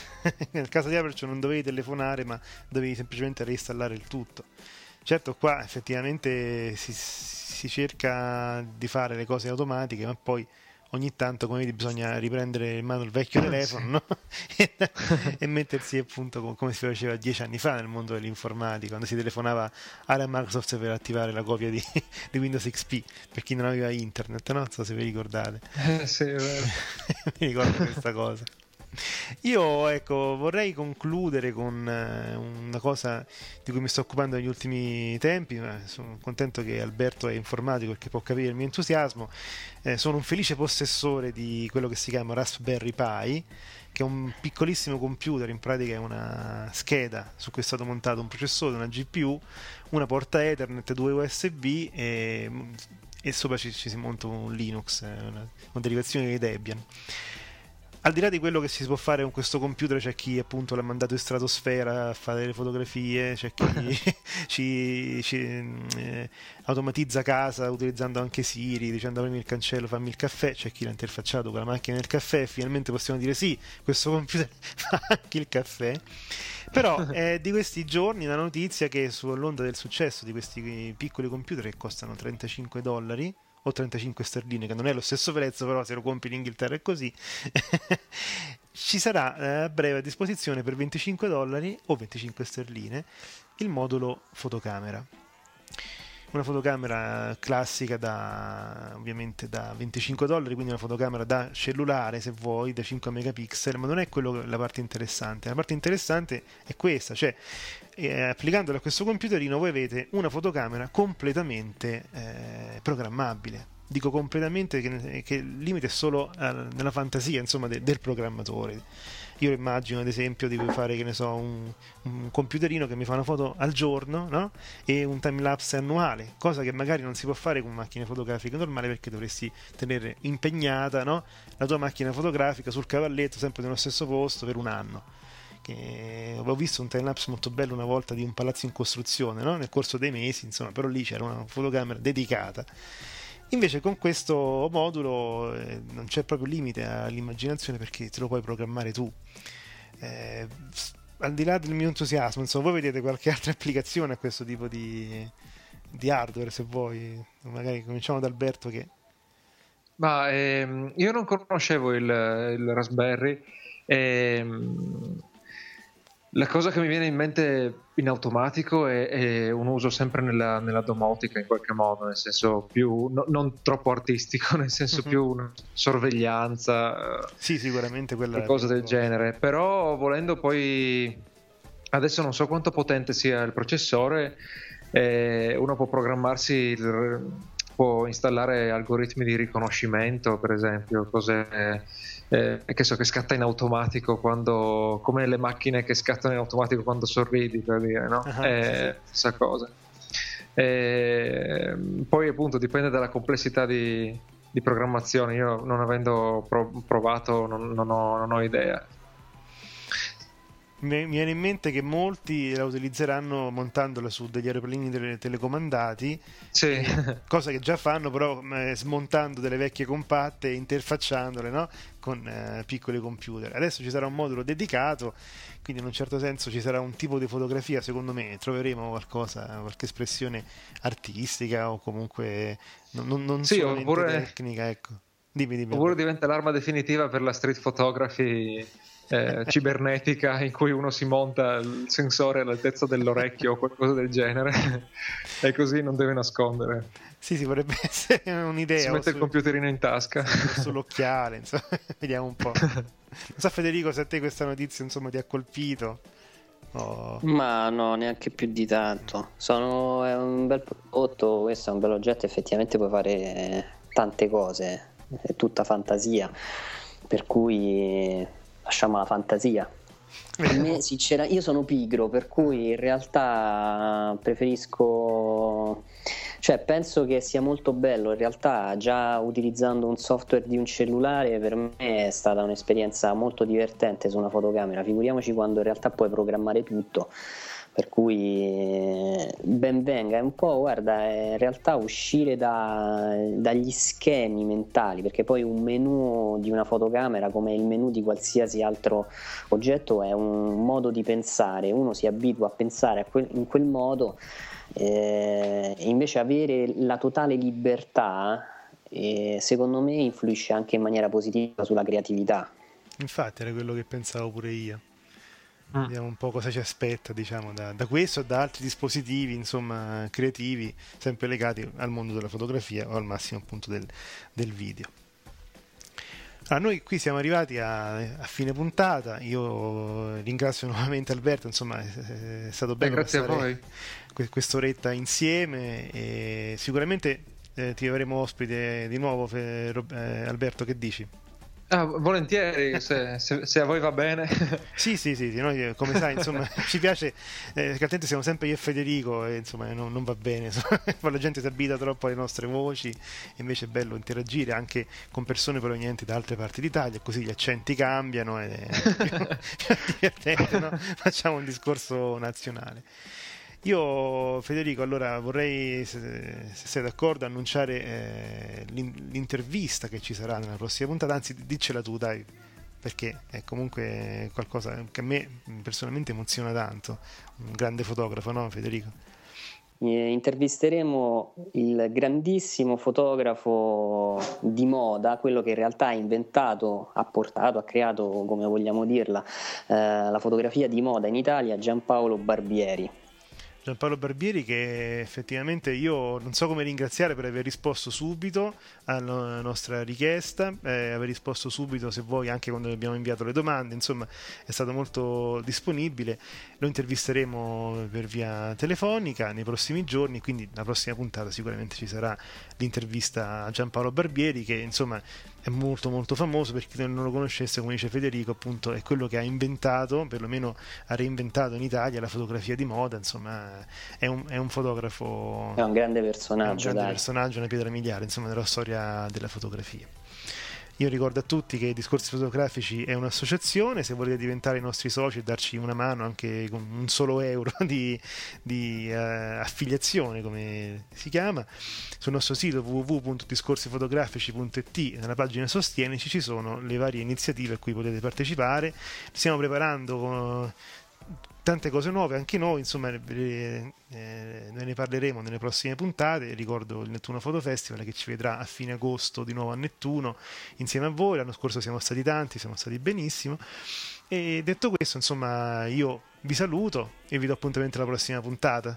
nel caso di Aperture non dovevi telefonare, ma dovevi semplicemente reinstallare il tutto. Certo, qua effettivamente si cerca di fare le cose automatiche, ma poi ogni tanto, come vedi, bisogna riprendere in mano il vecchio telefono, no? e mettersi appunto come si faceva 10 anni fa nel mondo dell'informatica, quando si telefonava alla Microsoft per attivare la copia di Windows XP per chi non aveva internet, no? Non so se vi ricordate. Sì, è vero. Mi ricordo questa cosa. Io, ecco, vorrei concludere con una cosa di cui mi sto occupando negli ultimi tempi. Sono contento che Alberto è informatico perché può capire il mio entusiasmo. Sono un felice possessore di quello che si chiama Raspberry Pi, che è un piccolissimo computer, in pratica è una scheda su cui è stato montato un processore, una GPU, una porta Ethernet, 2 USB, e sopra ci si monta un Linux, una derivazione di Debian. Al di là di quello che si può fare con questo computer, c'è chi appunto l'ha mandato in stratosfera a fare le fotografie, c'è chi ci automatizza casa utilizzando anche Siri, dicendo aprimi il cancello, fammi il caffè, c'è chi l'ha interfacciato con la macchina del caffè. Finalmente possiamo dire sì, questo computer fa anche il caffè. Però di questi giorni una notizia che sull'onda del successo di questi piccoli computer che costano $35 o 35 sterline, che non è lo stesso prezzo, però se lo compri in Inghilterra è così, ci sarà a breve a disposizione per $25 o 25 sterline il modulo fotocamera. Una fotocamera classica ovviamente da $25, quindi una fotocamera da cellulare, se vuoi, da 5 megapixel, ma non è quello la parte interessante. La parte interessante è questa, cioè applicandola a questo computerino voi avete una fotocamera completamente programmabile. Dico completamente che il limite è solo nella fantasia, insomma, del programmatore. Io immagino, ad esempio, di fare, che ne so, un computerino che mi fa una foto al giorno, no? E un timelapse annuale, cosa che magari non si può fare con macchine fotografiche normali, perché dovresti tenere impegnata, no? La tua macchina fotografica sul cavalletto, sempre nello stesso posto, per un anno. Ho visto un timelapse molto bello una volta di un palazzo in costruzione, no? Nel corso dei mesi, insomma, però lì c'era una fotocamera dedicata. Invece con questo modulo non c'è proprio limite all'immaginazione, perché te lo puoi programmare tu. Al di là del mio entusiasmo, insomma, voi vedete qualche altra applicazione a questo tipo di hardware, se vuoi? Magari cominciamo da Alberto che... Ma io non conoscevo il Raspberry. La cosa che mi viene in mente in automatico è un uso sempre nella domotica, in qualche modo, nel senso più non troppo artistico, nel senso più una sorveglianza, sì, sicuramente quella cosa del genere. Però volendo, poi adesso non so quanto potente sia il processore, uno può programmarsi, può installare algoritmi di riconoscimento, per esempio, cose che so, che scatta in automatico quando, come le macchine che scattano in automatico quando sorridi, per dire, no? Stessa cosa. Poi appunto dipende dalla complessità di programmazione. Io non avendo provato non ho idea. Mi viene in mente che molti la utilizzeranno montandola su degli aeroplanini telecomandati, sì, cosa che già fanno, però smontando delle vecchie compatte e interfacciandole, no? Con piccoli computer. Adesso ci sarà un modulo dedicato, quindi in un certo senso ci sarà un tipo di fotografia, secondo me troveremo qualcosa, qualche espressione artistica o comunque non sì, solamente oppure tecnica, ecco. Dimmi. Oppure diventa l'arma definitiva per la street photography cibernetica, in cui uno si monta il sensore all'altezza dell'orecchio o qualcosa del genere e così non deve nascondere. Sì, vorrebbe essere un'idea. Si mette il computerino in tasca, sull'occhiale, insomma. Vediamo un po'. Non so, Federico, se a te questa notizia insomma ti ha colpito. Oh. Ma no, neanche più di tanto. È un bel prodotto, questo è un bel oggetto, effettivamente puoi fare tante cose, è tutta fantasia, per cui lasciamo la fantasia. Per me, sinceramente, io sono pigro, per cui in realtà preferisco, cioè penso che sia molto bello. In realtà già utilizzando un software di un cellulare per me è stata un'esperienza molto divertente su una fotocamera, figuriamoci quando in realtà puoi programmare tutto, per cui ben venga. È un po', guarda, in realtà uscire dagli schemi mentali, perché poi un menu di una fotocamera, come il menu di qualsiasi altro oggetto, è un modo di pensare, uno si abitua a pensare in quel modo, invece avere la totale libertà, secondo me influisce anche in maniera positiva sulla creatività. Infatti era quello che pensavo pure io. Vediamo un po' cosa ci aspetta, diciamo, da questo e da altri dispositivi, insomma, creativi, sempre legati al mondo della fotografia o al massimo appunto del video. Allora, noi qui siamo arrivati a fine puntata. Io ringrazio nuovamente Alberto, insomma è stato bello passare quest'oretta insieme e sicuramente ti avremo ospite di nuovo. Alberto, che dici? Volentieri, se a voi va bene. Sì, noi, come sai, insomma, ci piace, altrimenti siamo sempre io e Federico e insomma non va bene, insomma, la gente si abita troppo alle nostre voci, invece è bello interagire anche con persone provenienti da altre parti d'Italia, così gli accenti cambiano e più divertente, no? Facciamo un discorso nazionale. Io, Federico, allora vorrei, se sei d'accordo, annunciare l'intervista che ci sarà nella prossima puntata. Anzi, diccela tu, dai, perché è comunque qualcosa che a me personalmente emoziona tanto. Un grande fotografo, no, Federico? Intervisteremo il grandissimo fotografo di moda, quello che in realtà ha inventato, ha portato, ha creato, come vogliamo dirla, la fotografia di moda in Italia, Gian Paolo Barbieri, che effettivamente io non so come ringraziare per aver risposto subito alla nostra richiesta, aver risposto subito, se vuoi, anche quando abbiamo inviato le domande, insomma è stato molto disponibile. Lo intervisteremo per via telefonica nei prossimi giorni, quindi la prossima puntata sicuramente ci sarà l'intervista a Gian Paolo Barbieri, che insomma è molto molto famoso. Per chi non lo conoscesse, come dice Federico, appunto è quello che ha inventato, perlomeno ha reinventato in Italia, la fotografia di moda, insomma. È un fotografo, è un grande personaggio, una pietra miliare, insomma, della storia della fotografia. Io ricordo a tutti che Discorsi Fotografici è un'associazione. Se volete diventare i nostri soci e darci una mano anche con un solo euro di affiliazione, come si chiama, sul nostro sito www.discorsifotografici.it, nella pagina Sostienici, ci sono le varie iniziative a cui potete partecipare. Stiamo preparando tante cose nuove anche noi, insomma, ne parleremo nelle prossime puntate. Ricordo il Nettuno Photo Festival, che ci vedrà a fine agosto di nuovo a Nettuno insieme a voi. L'anno scorso siamo stati tanti, siamo stati benissimo, e detto questo, insomma, io vi saluto e vi do appuntamento alla prossima puntata.